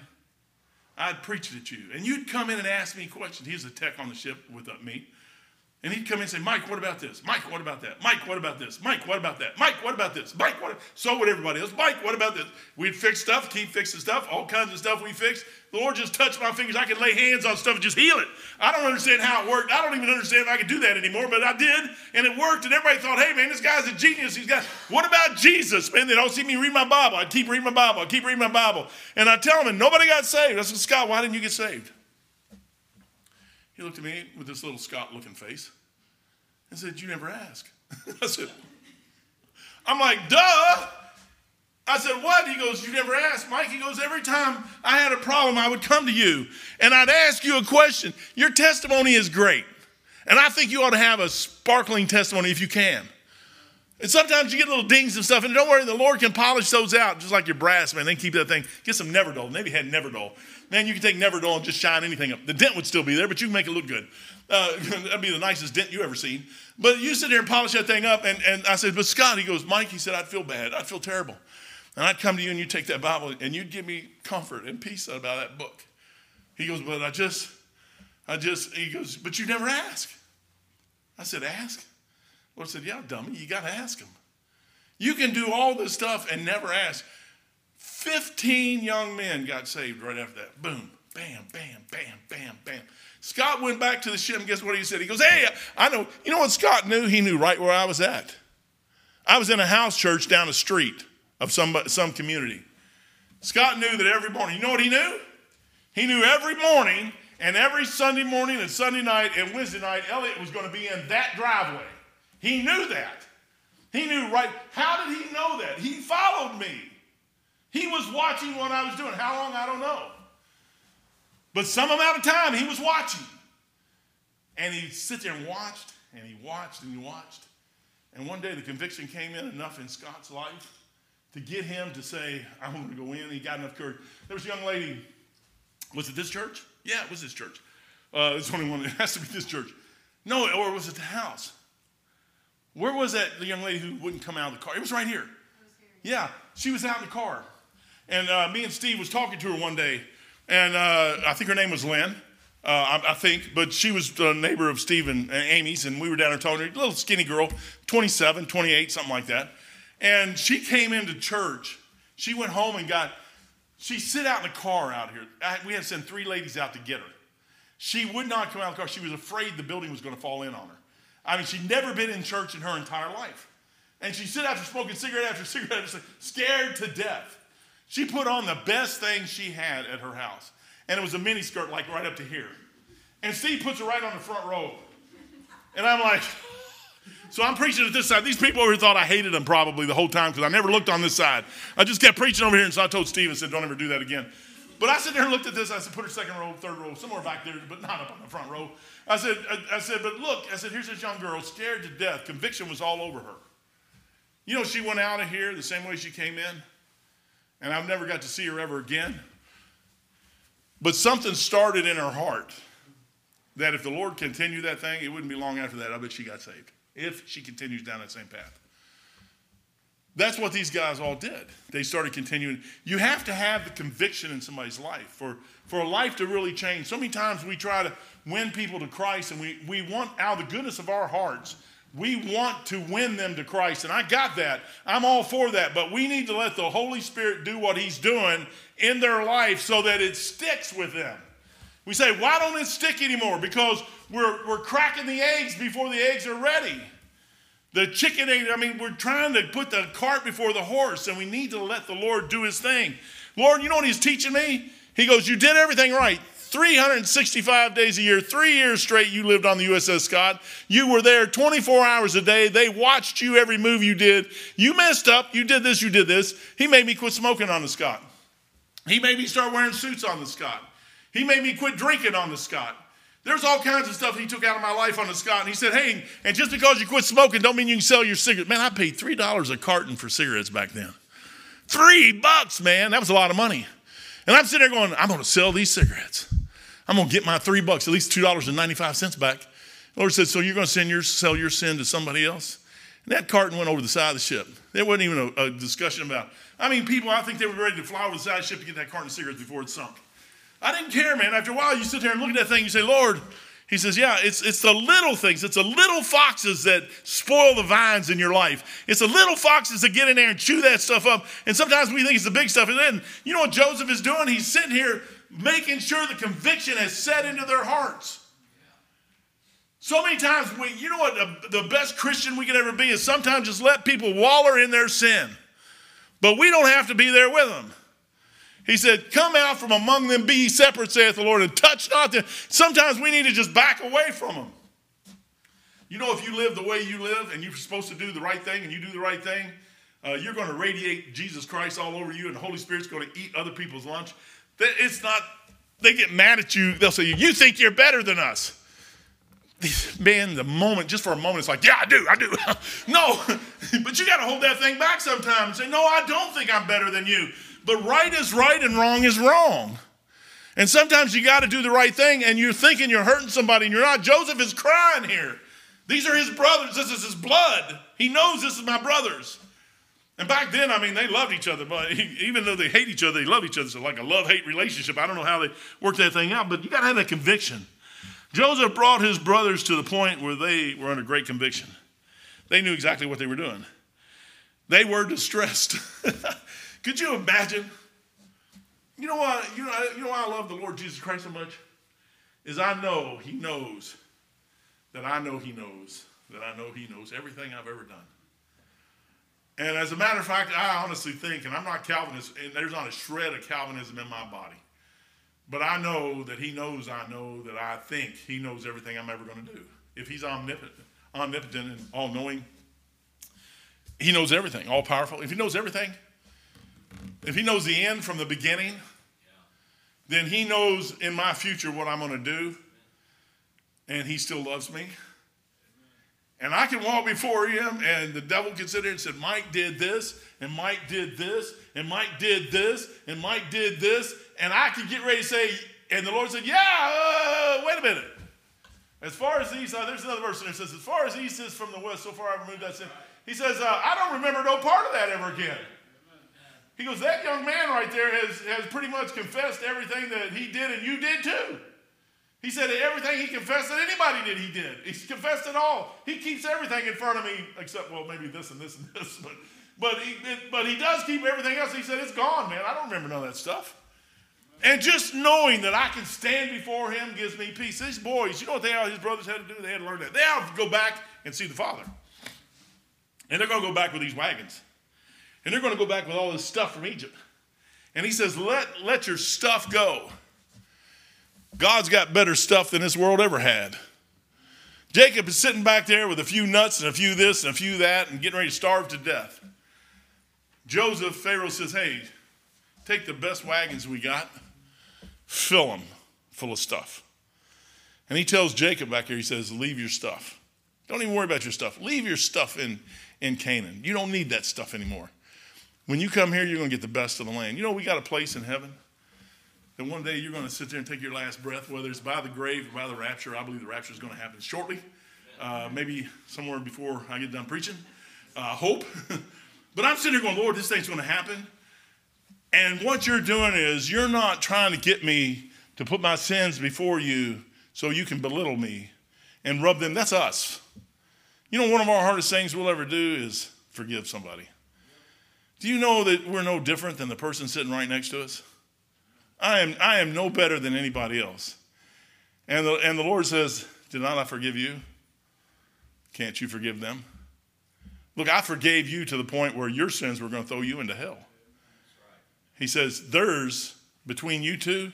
I'd preach at you. And you'd come in and ask me questions. He was a tech on the ship with me. And he'd come in and say, Mike, what about this? Mike, what about that? Mike, what about this? Mike, what about that? Mike, what about this? Mike, what? So would everybody else. Mike, what about this? We'd fix stuff, keep fixing stuff, all kinds of stuff we fixed. The Lord just touched my fingers. I could lay hands on stuff and just heal it. I don't understand how it worked. I don't even understand if I could do that anymore, but I did, and it worked. And everybody thought, hey, man, this guy's a genius. What about Jesus? Man, they don't see me read my Bible. I keep reading my Bible. I keep reading my Bible. And I tell them, nobody got saved. I said, Scott, why didn't you get saved? He looked at me with this little Scott-looking face and said, you never ask. I said, I'm like, duh. I said, what? He goes, you never asked, Mike. He goes, every time I had a problem, I would come to you, and I'd ask you a question. Your testimony is great, and I think you ought to have a sparkling testimony if you can. And sometimes you get little dings and stuff, and don't worry, the Lord can polish those out, just like your brass, man. They can keep that thing. Get some Neverdull. Navy had Neverdull. Man, you can take Neverdull and just shine anything up. The dent would still be there, but you can make it look good. That'd be the nicest dent you ever seen. But you sit there and polish that thing up, and I said, but Scott, he goes, Mike, he said, I'd feel bad. I'd feel terrible. And I'd come to you, and you'd take that Bible, and you'd give me comfort and peace about that book. He goes, but he goes, but you never ask. I said, ask? Lord said, yeah, dummy, you got to ask him. You can do all this stuff and never ask. 15 young men got saved right after that. Boom, bam, bam, bam, bam, bam. Scott went back to the ship, and guess what he said? He goes, hey, I know. You know what Scott knew? He knew right where I was at. I was in a house church down the street of some community. Scott knew that every morning. You know what he knew? He knew every morning and every Sunday morning and Sunday night and Wednesday night, Elliot was going to be in that driveway. He knew that. He knew right. How did he know that? He followed me. He was watching what I was doing. How long, I don't know. But some amount of time he was watching. And he'd sit there and watched, and he watched, and he watched. And one day the conviction came in enough in Scott's life to get him to say, I'm going to go in. He got enough courage. There was a young lady. Was it this church? Yeah, it was this church. It's only one. It has to be this church. No, or was it the house? Where was that the young lady who wouldn't come out of the car? It was right here. Yeah, she was out in the car. And me and Steve was talking to her one day. And I think her name was Lynn, I think. But she was a neighbor of Steve and Amy's. And we were down there talking to her. Little skinny girl, 27, 28, something like that. And she came into church. She went home and she sit out in the car out here. We had to send 3 ladies out to get her. She would not come out of the car. She was afraid the building was going to fall in on her. I mean, she'd never been in church in her entire life. And she'd sit after smoking cigarette after cigarette after cigarette, scared to death. She put on the best thing she had at her house. And it was a mini skirt, like right up to here. And Steve puts her right on the front row. And I'm like, so I'm preaching at this side. These people over here thought I hated them probably the whole time because I never looked on this side. I just kept preaching over here. And so I told Steve, I said, don't ever do that again. But I sit there and looked at this. I said, put her second row, third row, somewhere back there, but not up on the front row. I said, but look, I said, here's this young girl scared to death. Conviction was all over her. You know, she went out of here the same way she came in. And I've never got to see her ever again. But something started in her heart that if the Lord continued that thing, it wouldn't be long after that. I bet she got saved if she continues down that same path. That's what these guys all did. They started continuing. You have to have the conviction in somebody's life for a life to really change. So many times we try to win people to Christ, and we want, out of the goodness of our hearts, we want to win them to Christ. And I got that. I'm all for that. But we need to let the Holy Spirit do what he's doing in their life so that it sticks with them. We say, why don't it stick anymore? Because we're cracking the eggs before the eggs are ready. The chicken, I mean, we're trying to put the cart before the horse, and we need to let the Lord do his thing. Lord, you know what he's teaching me? He goes, you did everything right. 365 days a year, 3 years straight you lived on the USS Scott. You were there 24 hours a day. They watched you every move you did. You messed up. You did this, you did this. He made me quit smoking on the Scott. He made me start wearing suits on the Scott. He made me quit drinking on the Scott. There's all kinds of stuff he took out of my life on the Scott. And he said, hey, and just because you quit smoking don't mean you can sell your cigarettes. Man, I paid $3 a carton for cigarettes back then. $3, man. That was a lot of money. And I'm sitting there going, I'm going to sell these cigarettes. I'm going to get my $3, at least $2.95 back. The Lord said, so you're going to sell your sin to somebody else? And that carton went over the side of the ship. There wasn't even a discussion about it. I mean, people, I think they were ready to fly over the side of the ship to get that carton of cigarettes before it sunk. I didn't care, man. After a while, you sit there and look at that thing. You say, Lord, he says, yeah, it's the little things. It's the little foxes that spoil the vines in your life. It's the little foxes that get in there and chew that stuff up. And sometimes we think it's the big stuff. And then, you know what Joseph is doing? He's sitting here making sure the conviction has set into their hearts. So many times, you know what the best Christian we could ever be is sometimes just let people waller in their sin. But we don't have to be there with them. He said, come out from among them, be ye separate, saith the Lord, and touch not them. Sometimes we need to just back away from them. You know, if you live the way you live and you're supposed to do the right thing and you do the right thing, you're going to radiate Jesus Christ all over you, and the Holy Spirit's going to eat other people's lunch. They get mad at you. They'll say, you think you're better than us. man, the moment, just for a moment, it's like, yeah, I do. No, but you got to hold that thing back sometime and say, no, I don't think I'm better than you. But right is right and wrong is wrong. And sometimes you got to do the right thing, and you're thinking you're hurting somebody, and you're not. Joseph is crying here. These are his brothers. This is his blood. He knows this is my brothers. And back then, I mean, they loved each other. But even though they hate each other, they love each other. So like a love-hate relationship. I don't know how they worked that thing out, but you got to have that conviction. Joseph brought his brothers to the point where they were under great conviction. They knew exactly what they were doing. They were distressed. Could you imagine? You know what? You know why I love the Lord Jesus Christ so much? Is I know he knows that I know he knows that I know he knows everything I've ever done. And as a matter of fact, I honestly think, and I'm not Calvinist, and there's not a shred of Calvinism in my body, but I know that he knows I know that I think he knows everything I'm ever going to do. If he's omnipotent and all-knowing, he knows everything, all-powerful. If he knows everything, if he knows the end from the beginning, then he knows in my future what I'm going to do, and he still loves me. And I can walk before him, and the devil can sit there and say, Mike did this, and Mike did this, and Mike did this, and Mike did this, and I can get ready to say, and the Lord said, yeah, wait a minute. As far as the east, there's another verse in there that says, as far as the east is from the west, so far I've removed that sin. He says, I don't remember no part of that ever again. He goes, that young man right there has pretty much confessed everything that he did, and you did too. He said that everything he confessed that anybody did, he did. He's confessed it all. He keeps everything in front of me, except, well, maybe this and this and this. But he does keep everything else. He said, it's gone, man. I don't remember none of that stuff. And just knowing that I can stand before him gives me peace. These boys, you know what his brothers had to do? They had to learn that. They had to go back and see the Father. And they're going to go back with these wagons. And they're going to go back with all this stuff from Egypt. And he says, let your stuff go. God's got better stuff than this world ever had. Jacob is sitting back there with a few nuts and a few this and a few that and getting ready to starve to death. Joseph, Pharaoh says, hey, take the best wagons we got, fill them full of stuff. And he tells Jacob back here, he says, leave your stuff. Don't even worry about your stuff. Leave your stuff in Canaan. You don't need that stuff anymore. When you come here, you're going to get the best of the land. You know, we got a place in heaven. And one day you're going to sit there and take your last breath, whether it's by the grave or by the rapture. I believe the rapture is going to happen shortly, maybe somewhere before I get done preaching. I hope. But I'm sitting here going, Lord, this thing's going to happen. And what you're doing is you're not trying to get me to put my sins before you so you can belittle me and rub them. That's us. You know, one of our hardest things we'll ever do is forgive somebody. Do you know that we're no different than the person sitting right next to us? I am no better than anybody else. And the Lord says, did not I forgive you? Can't you forgive them? Look, I forgave you to the point where your sins were going to throw you into hell. He says, theirs, between you two,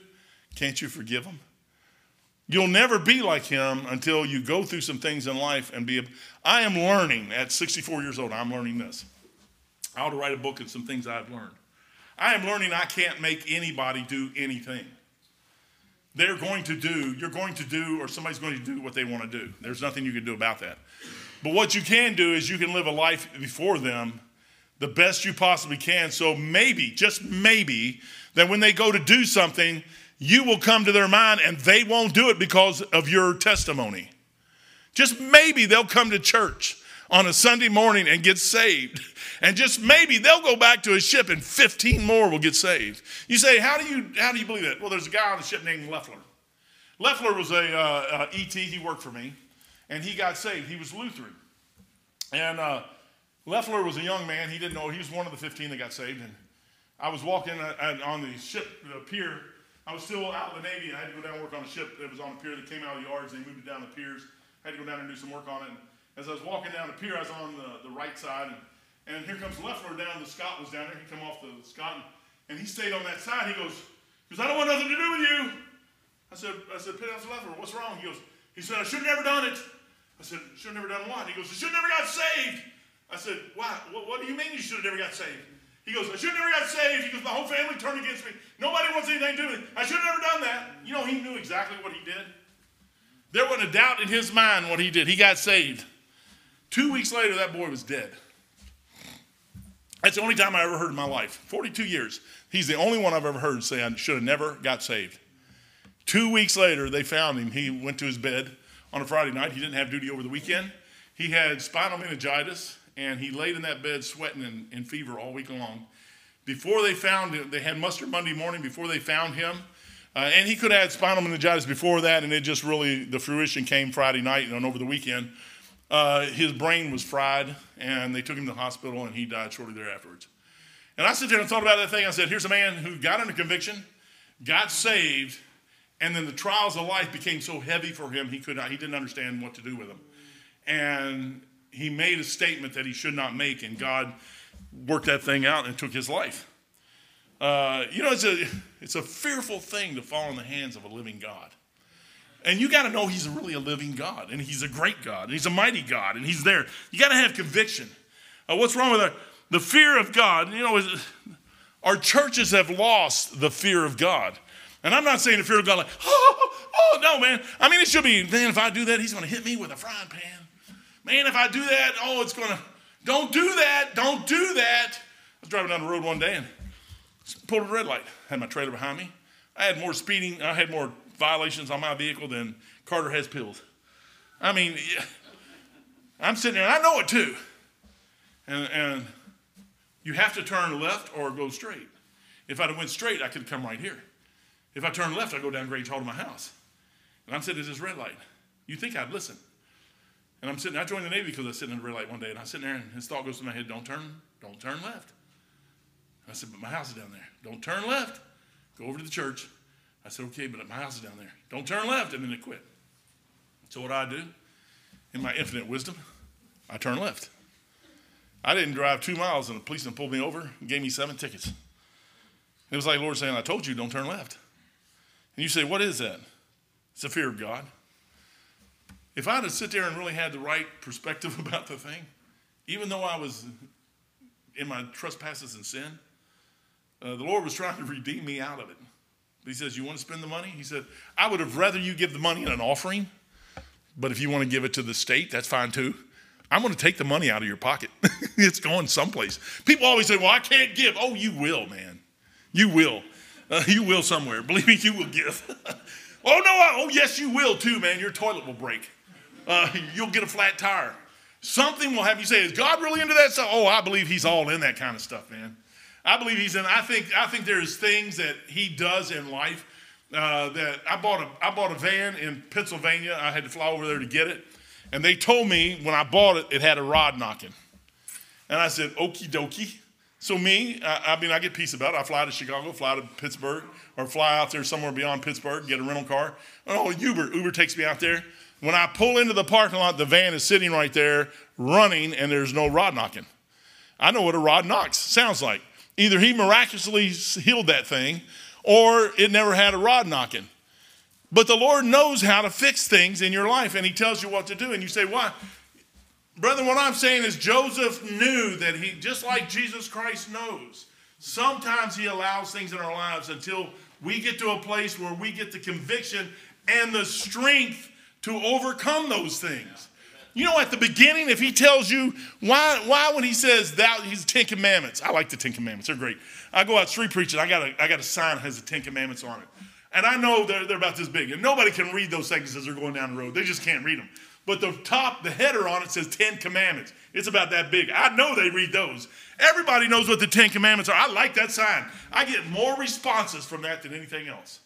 can't you forgive them? You'll never be like him until you go through some things in life and be. I am learning at 64 years old. I'm learning this. I ought to write a book of some things I've learned. I am learning I can't make anybody do anything. You're going to do, or somebody's going to do what they want to do. There's nothing you can do about that. But what you can do is you can live a life before them the best you possibly can. So maybe, just maybe, that when they go to do something, you will come to their mind and they won't do it because of your testimony. Just maybe they'll come to church on a Sunday morning and get saved. And just maybe they'll go back to a ship and 15 more will get saved. You say, how do you believe that? Well, there's a guy on a ship named Leffler. Leffler was a ET. He worked for me. And he got saved. He was Lutheran. And Leffler was a young man. He didn't know. He was one of the 15 that got saved. And I was walking on the ship, the pier. I was still out in the Navy. I had to go down and work on a ship that was on a pier that came out of the yards. They moved it down the piers. I had to go down and do some work on it. And as I was walking down the pier, I was on the right side, and here comes Leffler down. The Scott was down there. He come off the Scott, and he stayed on that side. He goes, I don't want nothing to do with you. I said, Pitthouse Leffler, what's wrong? He said, I should have never done it. I said, should have never done what? He goes, I should have never got saved. I said, why? What do you mean you should have never got saved? He goes, I should have never got saved. He goes, my whole family turned against me. Nobody wants anything to do with it. I should have never done that. You know, he knew exactly what he did. There wasn't a doubt in his mind what he did. He got saved. 2 weeks later, that boy was dead. That's the only time I ever heard in my life. 42 years. He's the only one I've ever heard say I should have never got saved. 2 weeks later, they found him. He went to his bed on a Friday night. He didn't have duty over the weekend. He had spinal meningitis, and he laid in that bed sweating and in fever all week long. Before they found him, they had mustard Monday morning before they found him. And he could have had spinal meningitis before that, and it just really, the fruition came Friday night and over the weekend. His brain was fried, and they took him to the hospital, and he died shortly thereafterwards. And I sit there and thought about that thing. I said, here's a man who got under conviction, got saved, and then the trials of life became so heavy for him, he didn't understand what to do with them. And he made a statement that he should not make, and God worked that thing out and took his life. It's a fearful thing to fall in the hands of a living God. And you got to know he's really a living God, and he's a great God, and he's a mighty God, and he's there. You got to have conviction. What's wrong with the fear of God? Our churches have lost the fear of God. And I'm not saying the fear of God like, oh, no, man. I mean, it should be, man, if I do that, he's going to hit me with a frying pan. Man, if I do that, don't do that, don't do that. I was driving down the road one day and pulled a red light. I had my trailer behind me. I had more violations on my vehicle than Carter has pills. I mean, I'm sitting there, and I know it too. And you have to turn left or go straight. If I'd have went straight, I could have come right here. If I turn left, I go down Grange Hall to my house. And I'm sitting at this red light. You'd think I'd listen. And I joined the Navy because I was sitting in the red light one day, and I was sitting there, and this thought goes through my head, don't turn left. I said, but my house is down there. Don't turn left. Go over to the church. I said, okay, but my house is down there. Don't turn left. And then it quit. So what I do, in my infinite wisdom, I turn left. I didn't drive 2 miles, and the policeman pulled me over and gave me 7 tickets. It was like the Lord saying, I told you, don't turn left. And you say, what is that? It's the fear of God. If I had sit there and really had the right perspective about the thing, even though I was in my trespasses and sin, the Lord was trying to redeem me out of it. He says, you want to spend the money? He said, I would have rather you give the money in an offering, but if you want to give it to the state, that's fine too. I'm going to take the money out of your pocket. It's going someplace. People always say, well, I can't give. Oh, you will, man. You will. You will somewhere. Believe me, you will give. Yes, you will too, man. Your toilet will break. You'll get a flat tire. Something will have you say, is God really into that stuff? Oh, I believe he's all in that kind of stuff, man. I think there's things that he does in life that I bought a van in Pennsylvania. I had to fly over there to get it. And they told me when I bought it, it had a rod knocking. And I said, okie dokie. So I get peace about it. I fly to Chicago, fly to Pittsburgh, or fly out there somewhere beyond Pittsburgh, get a rental car. Oh, Uber takes me out there. When I pull into the parking lot, the van is sitting right there running, and there's no rod knocking. I know what a rod knocks sounds like. Either he miraculously healed that thing or it never had a rod knocking. But the Lord knows how to fix things in your life, and he tells you what to do. And you say, why? Brother, what I'm saying is Joseph knew that just like Jesus Christ knows, sometimes he allows things in our lives until we get to a place where we get the conviction and the strength to overcome those things. You know, at the beginning, if he tells you, why when he says that, he's 10 commandments. I like the 10 commandments. They're great. I go out street preaching. I got a sign that has the 10 commandments on it. And I know they're about this big. And nobody can read those things as they're going down the road. They just can't read them. But the header on it says 10 commandments. It's about that big. I know they read those. Everybody knows what the 10 commandments are. I like that sign. I get more responses from that than anything else.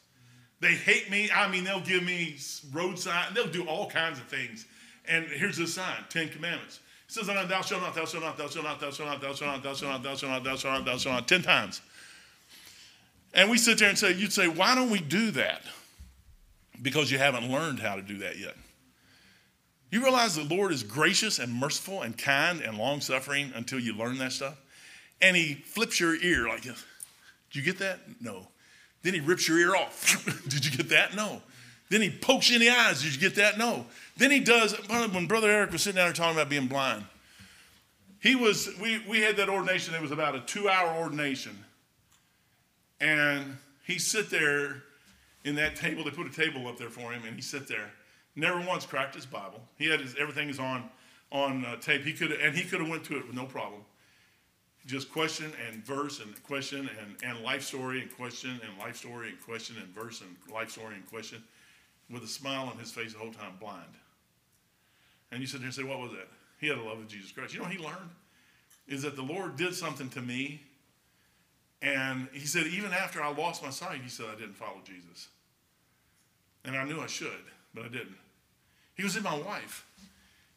They hate me. I mean, they'll give me road signs. They'll do all kinds of things. And here's the sign, 10 commandments. It says, thou shalt not, thou shalt not, thou shalt not, thou shalt not, thou shalt not, thou shalt not, thou shalt not, thou shalt not, thou shalt not, 10 times. And we sit there and say, you'd say, why don't we do that? Because you haven't learned how to do that yet. You realize the Lord is gracious and merciful and kind and long-suffering until you learn that stuff. And he flips your ear like this. Did you get that? No. Then he rips your ear off. Did you get that? No. Then he pokes you in the eyes. Did you get that? No. Then he does, when Brother Eric was sitting down there talking about being blind, we had that ordination. It was about a 2-hour ordination. And he sit there in that table. They put a table up there for him, and he sit there. Never once cracked his Bible. He had his everything is on tape. He could have went to it with no problem. Just question and verse and question and life story and question and life story and question and verse and life story and question, with a smile on his face the whole time, blind. And you sit there and say, what was that? He had a love of Jesus Christ. You know what he learned? Is that the Lord did something to me. And he said, even after I lost my sight, he said, I didn't follow Jesus. And I knew I should, but I didn't. He goes, my wife.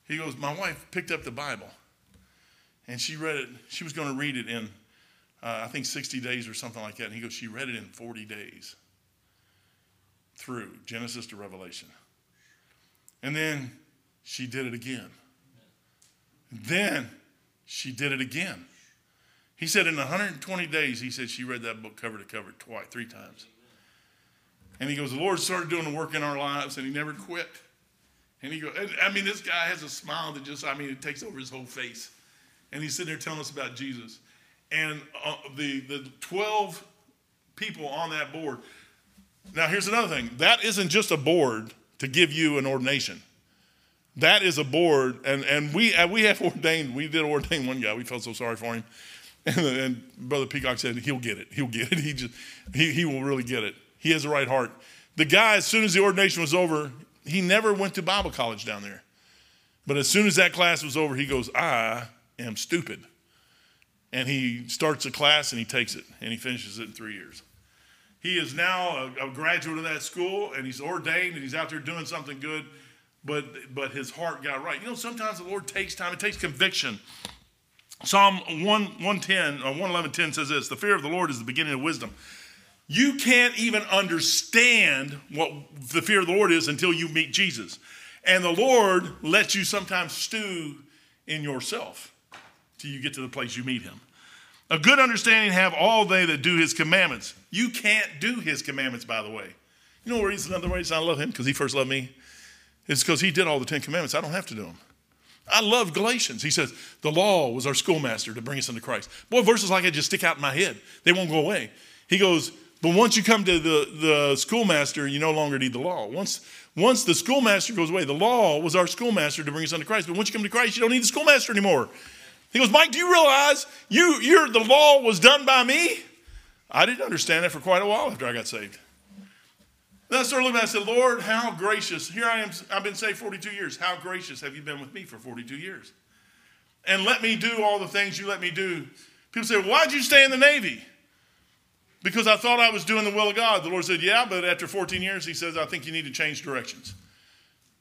He goes, my wife picked up the Bible. And she read it. She was going to read it in, I think, 60 days or something like that. And he goes, she read it in 40 days through Genesis to Revelation. And then she did it again. And then she did it again. He said in 120 days, he said she read that book cover to cover twice, 3 times. And he goes, the Lord started doing the work in our lives, and he never quit. And he goes, I mean, this guy has a smile that just, I mean, it takes over his whole face. And he's sitting there telling us about Jesus. And the 12 people on that board. Now, here's another thing. That isn't just a board to give you an ordination. That is a board, and we have ordained. We did ordain one guy. We felt so sorry for him. And Brother Peacock said, he'll get it. He'll get it. He will really get it. He has the right heart. The guy, as soon as the ordination was over, he never went to Bible college down there. But as soon as that class was over, he goes, I am stupid. And he starts a class, and he takes it, and he finishes it in 3 years. He is now a graduate of that school, and he's ordained, and he's out there doing something good. But his heart got right. You know, sometimes the Lord takes time. It takes conviction. Psalm 111:10 says this, the fear of the Lord is the beginning of wisdom. You can't even understand what the fear of the Lord is until you meet Jesus. And the Lord lets you sometimes stew in yourself till you get to the place you meet him. A good understanding have all they that do his commandments. You can't do his commandments, by the way. You know the reason another reason I love him? Because he first loved me. It's because he did all the 10 Commandments. I don't have to do them. I love Galatians. He says, the law was our schoolmaster to bring us into Christ. Boy, verses like that just stick out in my head. They won't go away. He goes, but once you come to the schoolmaster, you no longer need the law. Once the schoolmaster goes away, the law was our schoolmaster to bring us into Christ. But once you come to Christ, you don't need the schoolmaster anymore. He goes, Mike, do you realize the law was done by me? I didn't understand that for quite a while after I got saved. Then I started looking at it and I said, Lord, how gracious. Here I am. I've been saved 42 years. How gracious have you been with me for 42 years? And let me do all the things you let me do. People say, why'd you stay in the Navy? Because I thought I was doing the will of God. The Lord said, yeah, but after 14 years, he says, I think you need to change directions.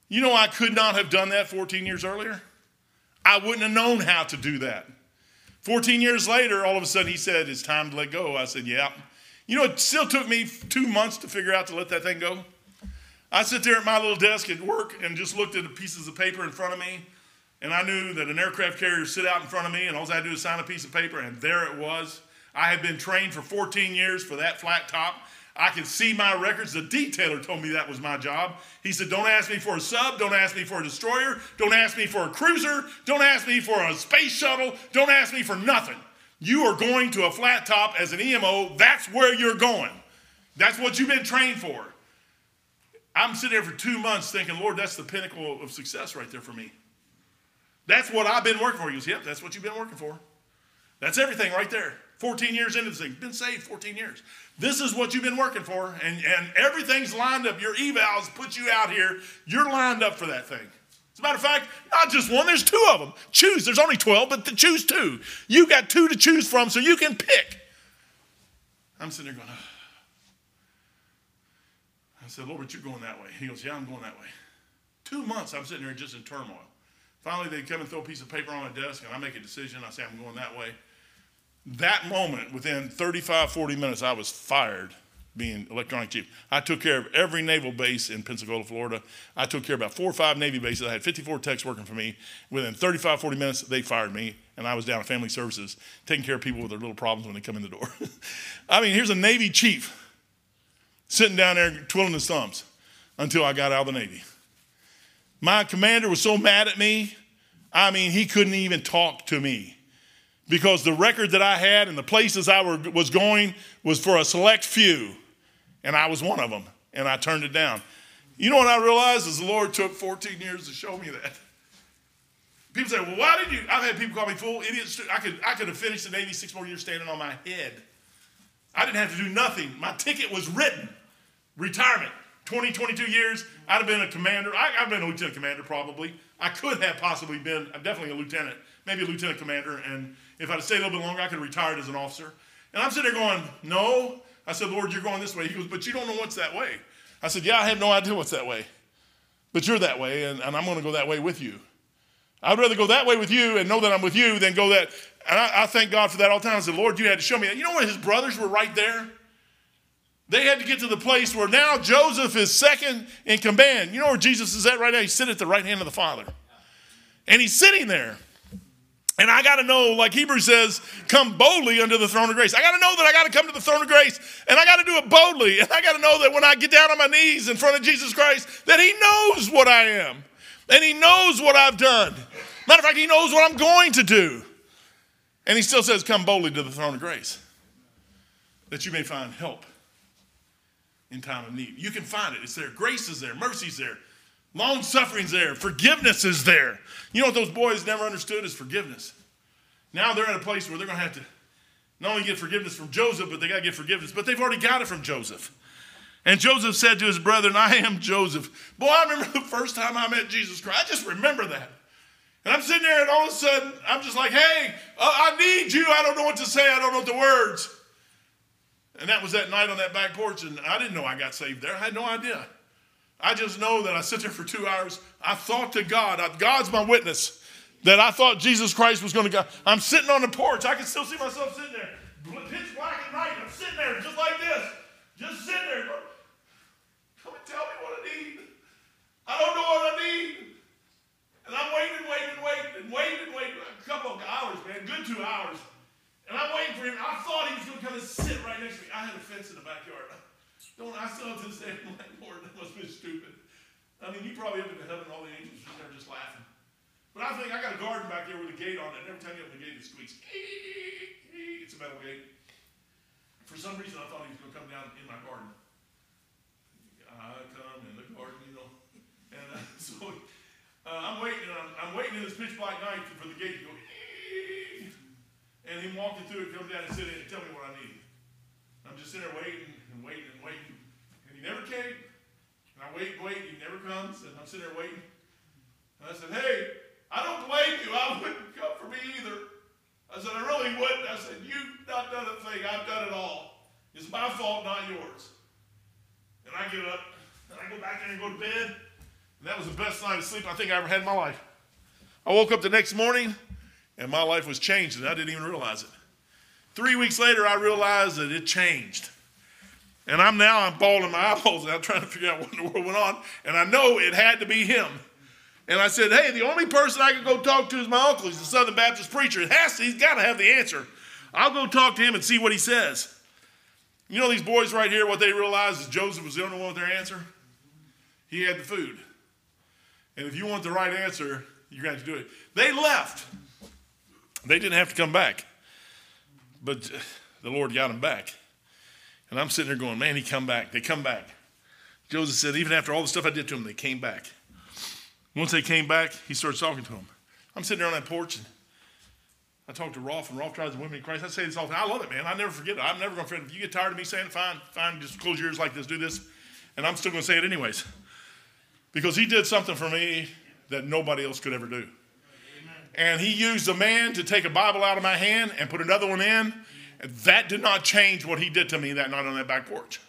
You know, I could not have done that 14 years earlier. I wouldn't have known how to do that. 14 years later, all of a sudden, he said, it's time to let go. I said, yeah. You know, it still took me 2 months to figure out to let that thing go. I sit there at my little desk at work and just looked at the pieces of paper in front of me, and I knew that an aircraft carrier sit out in front of me, and all I had to do is sign a piece of paper, and there it was. I had been trained for 14 years for that flat top. I could see my records. The detailer told me that was my job. He said, don't ask me for a sub. Don't ask me for a destroyer. Don't ask me for a cruiser. Don't ask me for a space shuttle. Don't ask me for nothing. You are going to a flat top as an EMO. That's where you're going. That's what you've been trained for. I'm sitting there for 2 months thinking, Lord, that's the pinnacle of success right there for me. That's what I've been working for. He goes, yep, that's what you've been working for. That's everything right there. 14 years into this thing. Been saved 14 years. This is what you've been working for. And everything's lined up. Your evals put you out here. You're lined up for that thing. As a matter of fact, not just one, there's 2 of them. Choose, there's only 12, but choose 2. You got 2 to choose from, so you can pick. I'm sitting there going, I said, Lord, but you're going that way. He goes, yeah, I'm going that way. 2 months I'm sitting there just in turmoil. Finally, they come and throw a piece of paper on my desk, and I make a decision. I say, I'm going that way. That moment, within 35, 40 minutes, I was fired. Being electronic chief. I took care of every naval base in Pensacola, Florida. I took care of about 4 or 5 Navy bases. I had 54 techs working for me. Within 35, 40 minutes, they fired me, and I was down at family services, taking care of people with their little problems when they come in the door. I mean, here's a Navy chief sitting down there twiddling his thumbs until I got out of the Navy. My commander was so mad at me, I mean, he couldn't even talk to me. Because the record that I had and the places I was going was for a select few. And I was one of them, and I turned it down. You know what I realized is the Lord took 14 years to show me that. People say, well, why did you? I've had people call me fool, idiot. I could have finished in 86 more years standing on my head. I didn't have to do nothing. My ticket was written. Retirement. 20, 22 years, I'd have been a commander. I've been a lieutenant commander probably. I could have possibly been, I'm definitely a lieutenant, maybe a lieutenant commander. And if I'd stayed a little bit longer, I could have retired as an officer. And I'm sitting there going, no. I said, Lord, you're going this way. He goes, but you don't know what's that way. I said, yeah, I have no idea what's that way. But you're that way, and I'm going to go that way with you. I'd rather go that way with you and know that I'm with you than go that. And I thank God for that all the time. I said, Lord, you had to show me that. You know what? His brothers were right there. They had to get to the place where now Joseph is second in command. You know where Jesus is at right now? He's sitting at the right hand of the Father. And he's sitting there. And I got to know, like Hebrews says, come boldly under the throne of grace. I got to know that I got to come to the throne of grace. And I got to do it boldly. And I got to know that when I get down on my knees in front of Jesus Christ, that he knows what I am. And he knows what I've done. Matter of fact, he knows what I'm going to do. And he still says, come boldly to the throne of grace, that you may find help in time of need. You can find it. It's there. Grace is there. Mercy's there. Long suffering's there. Forgiveness is there. You know what those boys never understood is forgiveness. Now they're at a place where they're going to have to not only get forgiveness from Joseph, but they got to get forgiveness. But they've already got it from Joseph. And Joseph said to his brethren, I am Joseph. Boy, I remember the first time I met Jesus Christ. I just remember that. And I'm sitting there and all of a sudden I'm just like, hey, I need you. I don't know what to say. I don't know the words. And that was that night on that back porch, and I didn't know I got saved there. I had no idea. I just know that I sat there for 2 hours. I thought to God, God's my witness, that I thought Jesus Christ was going to go. I'm sitting on the porch. I can still see myself sitting there, pitch black at night. I'm sitting there just like this, just sitting there. Come and tell me what I need. I don't know what I need. And I'm waiting. A couple of hours, man, good 2 hours. And I'm waiting for him. I thought he was going to come and sit right next to me. I had a fence in the backyard. I still have to this day, I'm like, Lord, that must have been stupid. I mean, you probably up in heaven, all the angels are there just laughing. But I think I got a garden back there with a gate on it. And every time you open the gate, it squeaks. It's a metal gate. For some reason, I thought he was going to come down in my garden. I come in the garden, you know. And I'm waiting. I'm waiting in this pitch black night for the gate to go. And him walking through it, come down and sit in and tell me what I need. I'm just sitting there waiting. And he never came. And I wait, he never comes. And I'm sitting there waiting. And I said, hey, I don't blame you. I wouldn't come for me either. I said, I really wouldn't. I said, you've not done a thing. I've done it all. It's my fault, not yours. And I get up. And I go back there and go to bed. And that was the best night of sleep I think I ever had in my life. I woke up the next morning. And my life was changed, and I didn't even realize it. 3 weeks later, I realized that it changed. And I'm bawling my eyeballs, and I'm trying to figure out what in the world went on. And I know it had to be him. And I said, hey, the only person I can go talk to is my uncle. He's a Southern Baptist preacher. He's got to have the answer. I'll go talk to him and see what he says. You know these boys right here, what they realized is Joseph was the only one with their answer. He had the food. And if you want the right answer, you're going to have to do it. They left. They didn't have to come back, but the Lord got them back. And I'm sitting there going, man, he come back. They come back. Joseph said, even after all the stuff I did to them, they came back. Once they came back, he starts talking to them. I'm sitting there on that porch, and I talked to Rolf, and Rolf tries the women in Christ. I say this all the time. I love it, man. I never forget it. I'm never going to forget it. If you get tired of me saying it, fine, just close your ears like this, do this. And I'm still going to say it anyways. Because he did something for me that nobody else could ever do. And he used a man to take a Bible out of my hand and put another one in. And that did not change what he did to me that night on that back porch.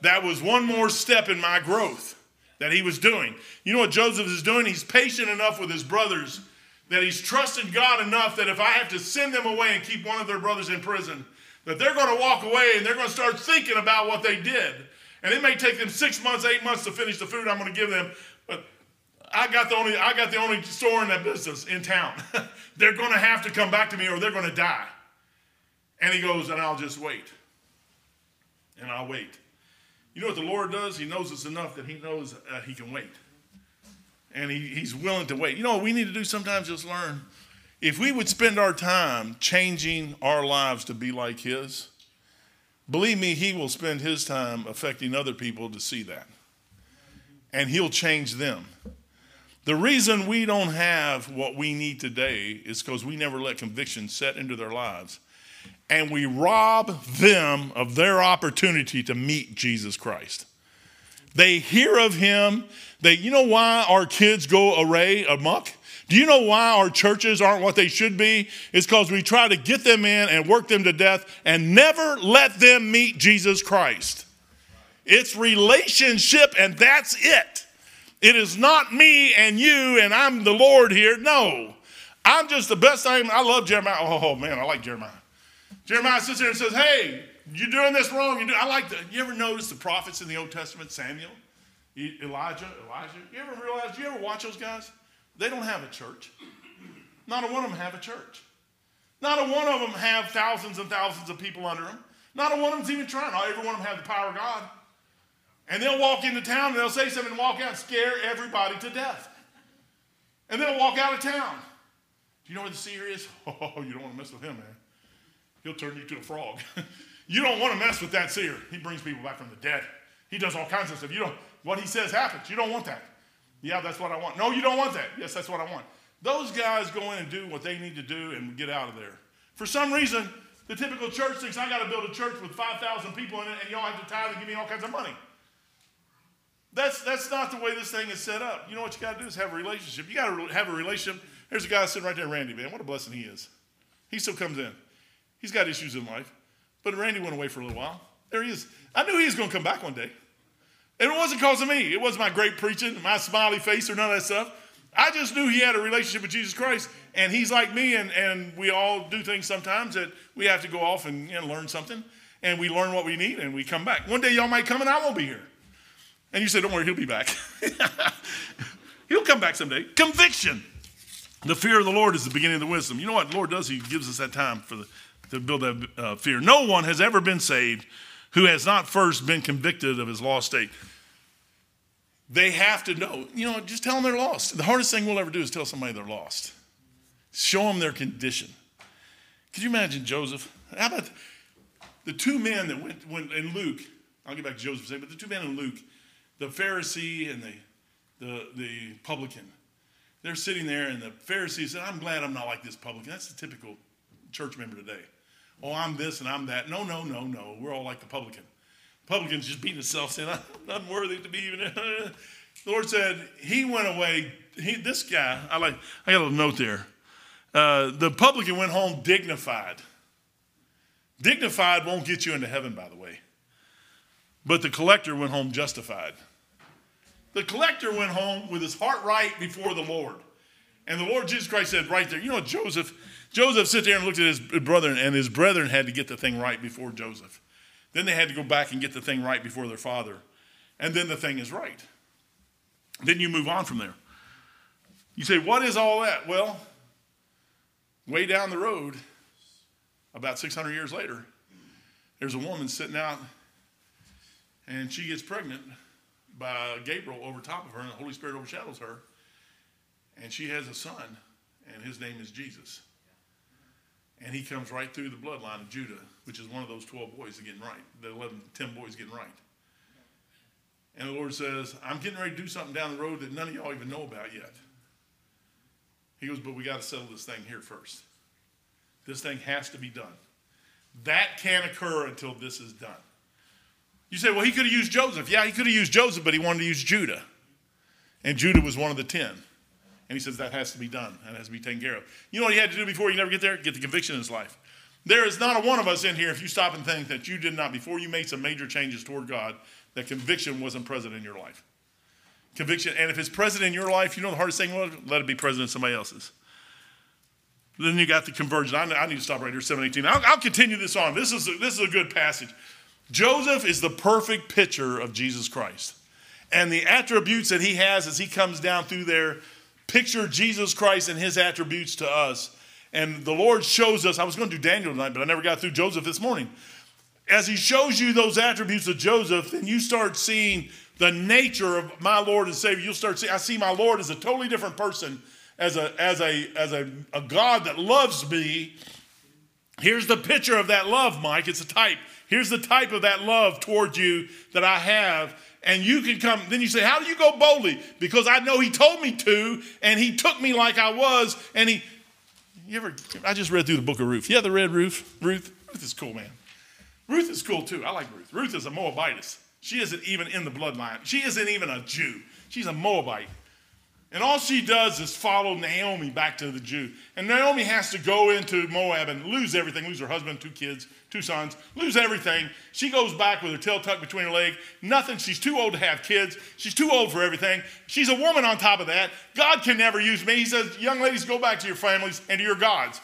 That was one more step in my growth that he was doing. You know what Joseph is doing? He's patient enough with his brothers that he's trusted God enough that if I have to send them away and keep one of their brothers in prison, that they're going to walk away and they're going to start thinking about what they did. And it may take them 6 months, 8 months to finish the food I'm going to give them. But I got the only store in that business in town. They're going to have to come back to me or they're going to die. And he goes, and I'll just wait. And I'll wait. You know what the Lord does? He knows us enough that he knows he can wait. And he's willing to wait. You know what we need to do sometimes is learn. If we would spend our time changing our lives to be like his, believe me, he will spend his time affecting other people to see that. and he'll change them. The reason we don't have what we need today is because we never let conviction set into their lives, and we rob them of their opportunity to meet Jesus Christ. They hear of him. You know why our kids go amok? Do you know why our churches aren't what they should be? It's because we try to get them in and work them to death and never let them meet Jesus Christ. It's relationship, and that's it. It is not me and you and I'm the Lord here. No, I'm just the best I am. I love Jeremiah. Oh, man, I like Jeremiah. Jeremiah sits there and says, hey, you're doing this wrong. You ever notice the prophets in the Old Testament, Samuel, Elijah? You ever watch those guys? They don't have a church. Not a one of them have a church. Not a one of them have thousands and thousands of people under them. Not a one of them's even trying. Not every one of them have the power of God. And they'll walk into town and they'll say something and walk out and scare everybody to death. And they'll walk out of town. Do you know where the seer is? Oh, you don't want to mess with him, man. He'll turn you to a frog. You don't want to mess with that seer. He brings people back from the dead. He does all kinds of stuff. What he says happens. You don't want that. Yeah, that's what I want. No, you don't want that. Yes, that's what I want. Those guys go in and do what they need to do and get out of there. For some reason, the typical church thinks, I got to build a church with 5,000 people in it, and y'all have to tithe and give me all kinds of money. That's not the way this thing is set up. You know what you got to do is have a relationship. You got to have a relationship. There's a guy sitting right there, Randy, man. What a blessing he is. He still comes in. He's got issues in life. But Randy went away for a little while. There he is. I knew he was going to come back one day. And it wasn't because of me. It wasn't my great preaching, my smiley face, or none of that stuff. I just knew he had a relationship with Jesus Christ, and he's like me, and we all do things sometimes that we have to go off and learn something, and we learn what we need, and we come back. One day y'all might come, and I won't be here. And you say, don't worry, he'll be back. He'll come back someday. Conviction. The fear of the Lord is the beginning of the wisdom. You know what the Lord does? He gives us that time to build that fear. No one has ever been saved who has not first been convicted of his lost state. They have to know, just tell them they're lost. The hardest thing we'll ever do is tell somebody they're lost. Show them their condition. Could you imagine Joseph? How about the two men that went in Luke? I'll get back to Joseph in a second, but the two men in Luke, the Pharisee and the publican, they're sitting there, and the Pharisee said, I'm glad I'm not like this publican. That's the typical church member today. Oh, I'm this and I'm that. No. We're all like the publican. The publican's just beating himself, saying, I'm not worthy to be even. The Lord said, he went away. This guy, I got a little note there. The publican went home dignified. Dignified won't get you into heaven, by the way. But the collector went home justified. The collector went home with his heart right before the Lord. And the Lord Jesus Christ said right there, Joseph sat there and looked at his brethren, and his brethren had to get the thing right before Joseph. Then they had to go back and get the thing right before their father. And then the thing is right. Then you move on from there. You say, what is all that? Well, way down the road, about 600 years later, there's a woman sitting out, and she gets pregnant by Gabriel over top of her, and the Holy Spirit overshadows her. And she has a son, and his name is Jesus. And he comes right through the bloodline of Judah, which is one of those 12 boys getting right, the 10 boys getting right. And the Lord says, I'm getting ready to do something down the road that none of y'all even know about yet. He goes, but we got to settle this thing here first. This thing has to be done. That can't occur until this is done. You say, well, he could have used Joseph. Yeah, he could have used Joseph, but he wanted to use Judah. And Judah was one of the 10. And he says that has to be done. That has to be taken care of. You know what he had to do before he could ever get there? Get the conviction in his life. There is not a one of us in here, if you stop and think that you did not, before you made some major changes toward God, that conviction wasn't present in your life. Conviction, and if it's present in your life, you know the hardest thing was, let it be present in somebody else's. Then you got the conversion. I need to stop right here, 7:18. I'll continue this on. This is a good passage. Joseph is the perfect picture of Jesus Christ. And the attributes that he has as he comes down through there, picture Jesus Christ and his attributes to us. And the Lord shows us, I was going to do Daniel tonight, but I never got through Joseph this morning. As he shows you those attributes of Joseph, then you start seeing the nature of my Lord and Savior. You'll start seeing, I see my Lord as a totally different person, as a God that loves me. Here's the picture of that love, Mike. It's a type. Here's the type of that love toward you that I have. and you can come. Then you say, how do you go boldly? Because I know he told me to, and he took me like I was, and he, I just read through the book of Ruth. You ever read Ruth? Ruth is cool, man. Ruth is cool too. I like Ruth. Ruth is a Moabitess. She isn't even in the bloodline. She isn't even a Jew. She's a Moabite. And all she does is follow Naomi back to the Jew. And Naomi has to go into Moab and lose everything, lose her husband, 2 kids, 2 sons, lose everything. She goes back with her tail tucked between her legs. Nothing. She's too old to have kids. She's too old for everything. She's a woman on top of that. God can never use me. He says, young ladies, go back to your families and to your gods.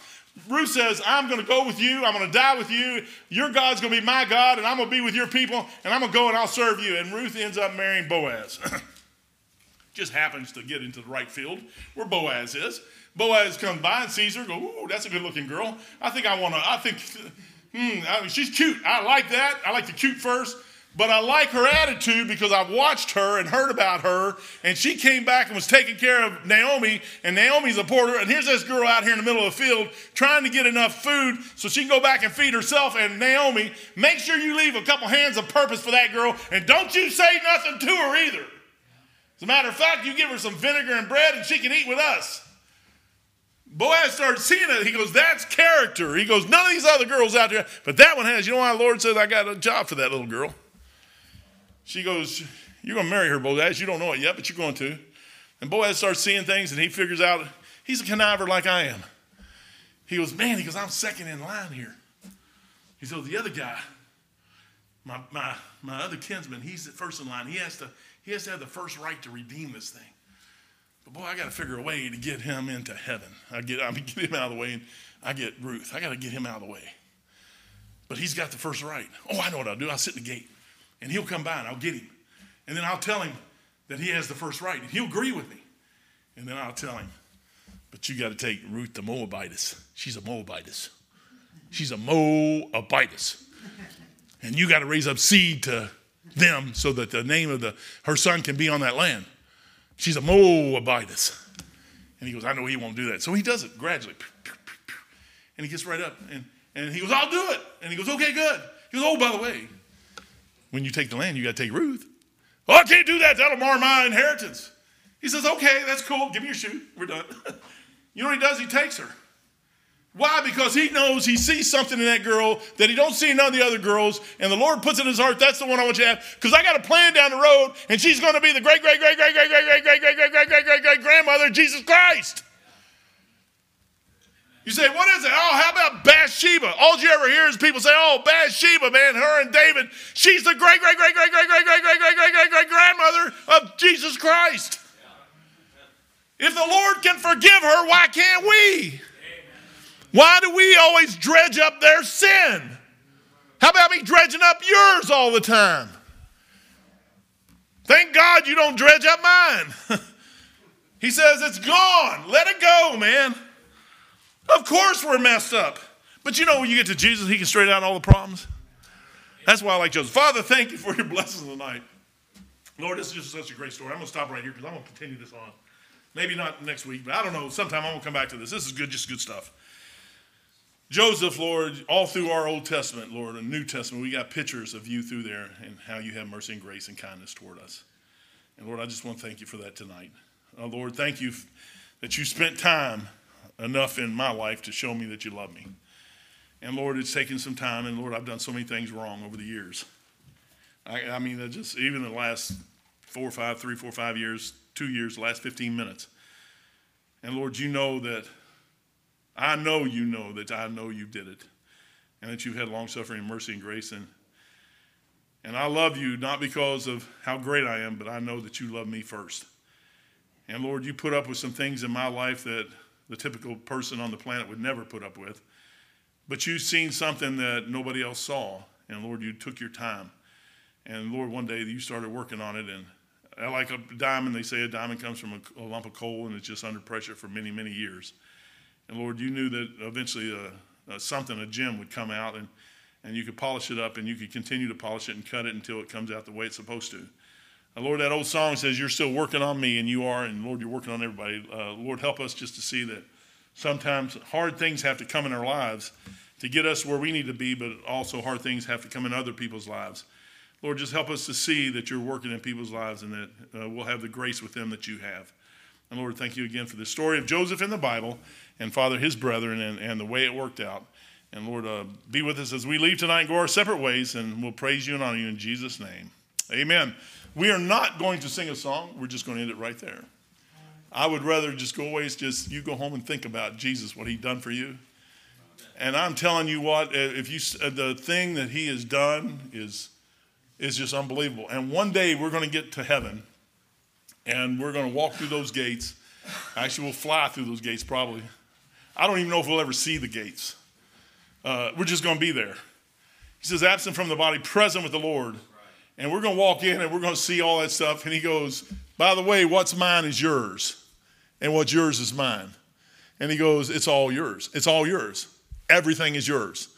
Ruth says, I'm going to go with you. I'm going to die with you. Your God's going to be my God, and I'm going to be with your people, and I'm going to go and I'll serve you. And Ruth ends up marrying Boaz. Just happens to get into the right field where Boaz is. Boaz comes by and sees her, go, ooh, that's a good-looking girl. I think she's cute. I like that. I like the cute first. But I like her attitude because I watched her and heard about her, and she came back and was taking care of Naomi, and Naomi's a porter, and here's this girl out here in the middle of the field trying to get enough food so she can go back and feed herself and Naomi. Make sure you leave a couple hands of purpose for that girl, and don't you say nothing to her either. As a matter of fact, you give her some vinegar and bread, and she can eat with us. Boaz starts seeing it. He goes, that's character. He goes, none of these other girls out there, but that one has. You know why the Lord says I got a job for that little girl? She goes, you're going to marry her, Boaz. You don't know it yet, but you're going to. And Boaz starts seeing things, and he figures out he's a conniver like I am. He goes, man, he goes, I'm second in line here. He says, the other guy, my other kinsman, he's first in line. He has to have the first right to redeem this thing. But boy, I got to figure a way to get him into heaven. I get him out of the way, and I get Ruth. I got to get him out of the way. But he's got the first right. Oh, I know what I'll do. I'll sit in the gate. And he'll come by and I'll get him. And then I'll tell him that he has the first right. And he'll agree with me. And then I'll tell him, but you got to take Ruth the Moabitess. She's a Moabitess. She's a Moabitess. And you got to raise up seed to them so that the name of her son can be on that land. She's a Moabitess. And he goes, I know he won't do that. So he does it gradually. And he gets right up. And he goes, I'll do it. And he goes, okay, good. He goes, oh, by the way, when you take the land, you got to take Ruth. Oh, I can't do that. That'll mar my inheritance. He says, okay, that's cool. Give me your shoe. We're done. You know what he does? He takes her. Why? Because he knows he sees something in that girl that he don't see in none of the other girls. And the Lord puts it in his heart. That's the one I want you to have. Because I got a plan down the road. And she's going to be the great, great, great, great, great, great, great, great, great, great, great, great, great, great grandmother of Jesus Christ. You say, what is it? Oh, how about Bathsheba? All you ever hear is people say, oh, Bathsheba, man, her and David. She's the great, great, great, great, great, great, great, great, great, great, great, great grandmother of Jesus Christ. If the Lord can forgive her, why can't we? Why do we always dredge up their sin? How about me dredging up yours all the time? Thank God you don't dredge up mine. He says, it's gone. Let it go, man. Of course we're messed up. But you know, when you get to Jesus, he can straighten out all the problems. That's why I like Joseph. Father, thank you for your blessings tonight. Lord, this is just such a great story. I'm going to stop right here because I'm going to continue this on. Maybe not next week, but I don't know. Sometime I'm going to come back to this. This is good, just good stuff. Joseph, Lord, all through our Old Testament, Lord, and New Testament, we got pictures of you through there and how you have mercy and grace and kindness toward us. And Lord, I just want to thank you for that tonight. Oh, Lord, thank you that you spent time enough in my life to show me that you love me. And Lord, it's taken some time, and Lord, I've done so many things wrong over the years. I mean, just even the last 4 or 5 years, 2 years, last 15 minutes. And Lord, you know that I know you know that I know you did it, and that you've had long suffering and mercy and grace. And I love you not because of how great I am, but I know that you love me first. And Lord, you put up with some things in my life that the typical person on the planet would never put up with. But you've seen something that nobody else saw. And Lord, you took your time. And Lord, one day you started working on it. And I like a diamond, they say a diamond comes from a lump of coal and it's just under pressure for many, many years. And Lord, you knew that eventually a gem would come out and you could polish it up and you could continue to polish it and cut it until it comes out the way it's supposed to. Lord, that old song says you're still working on me, and you are, and Lord, you're working on everybody. Lord, help us just to see that sometimes hard things have to come in our lives to get us where we need to be, but also hard things have to come in other people's lives. Lord, just help us to see that you're working in people's lives and that we'll have the grace with them that you have. And Lord, thank you again for the story of Joseph in the Bible and, Father, his brethren and the way it worked out. And Lord, be with us as we leave tonight and go our separate ways, and we'll praise you and honor you in Jesus' name. Amen. We are not going to sing a song. We're just going to end it right there. I would rather just go away. It's just you go home and think about Jesus, what he done for you. And I'm telling you what, if you the thing that he has done is just unbelievable. And one day we're going to get to heaven, and we're going to walk through those gates. Actually, we'll fly through those gates probably. I don't even know if we'll ever see the gates. We're just going to be there. He says, absent from the body, present with the Lord. And we're going to walk in, and we're going to see all that stuff. And he goes, by the way, what's mine is yours, and what's yours is mine. And he goes, it's all yours. It's all yours. Everything is yours.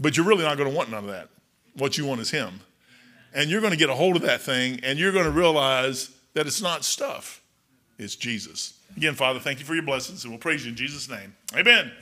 But you're really not going to want none of that. What you want is him. And you're going to get a hold of that thing, and you're going to realize that it's not stuff. It's Jesus. Again, Father, thank you for your blessings, and we'll praise you in Jesus' name. Amen.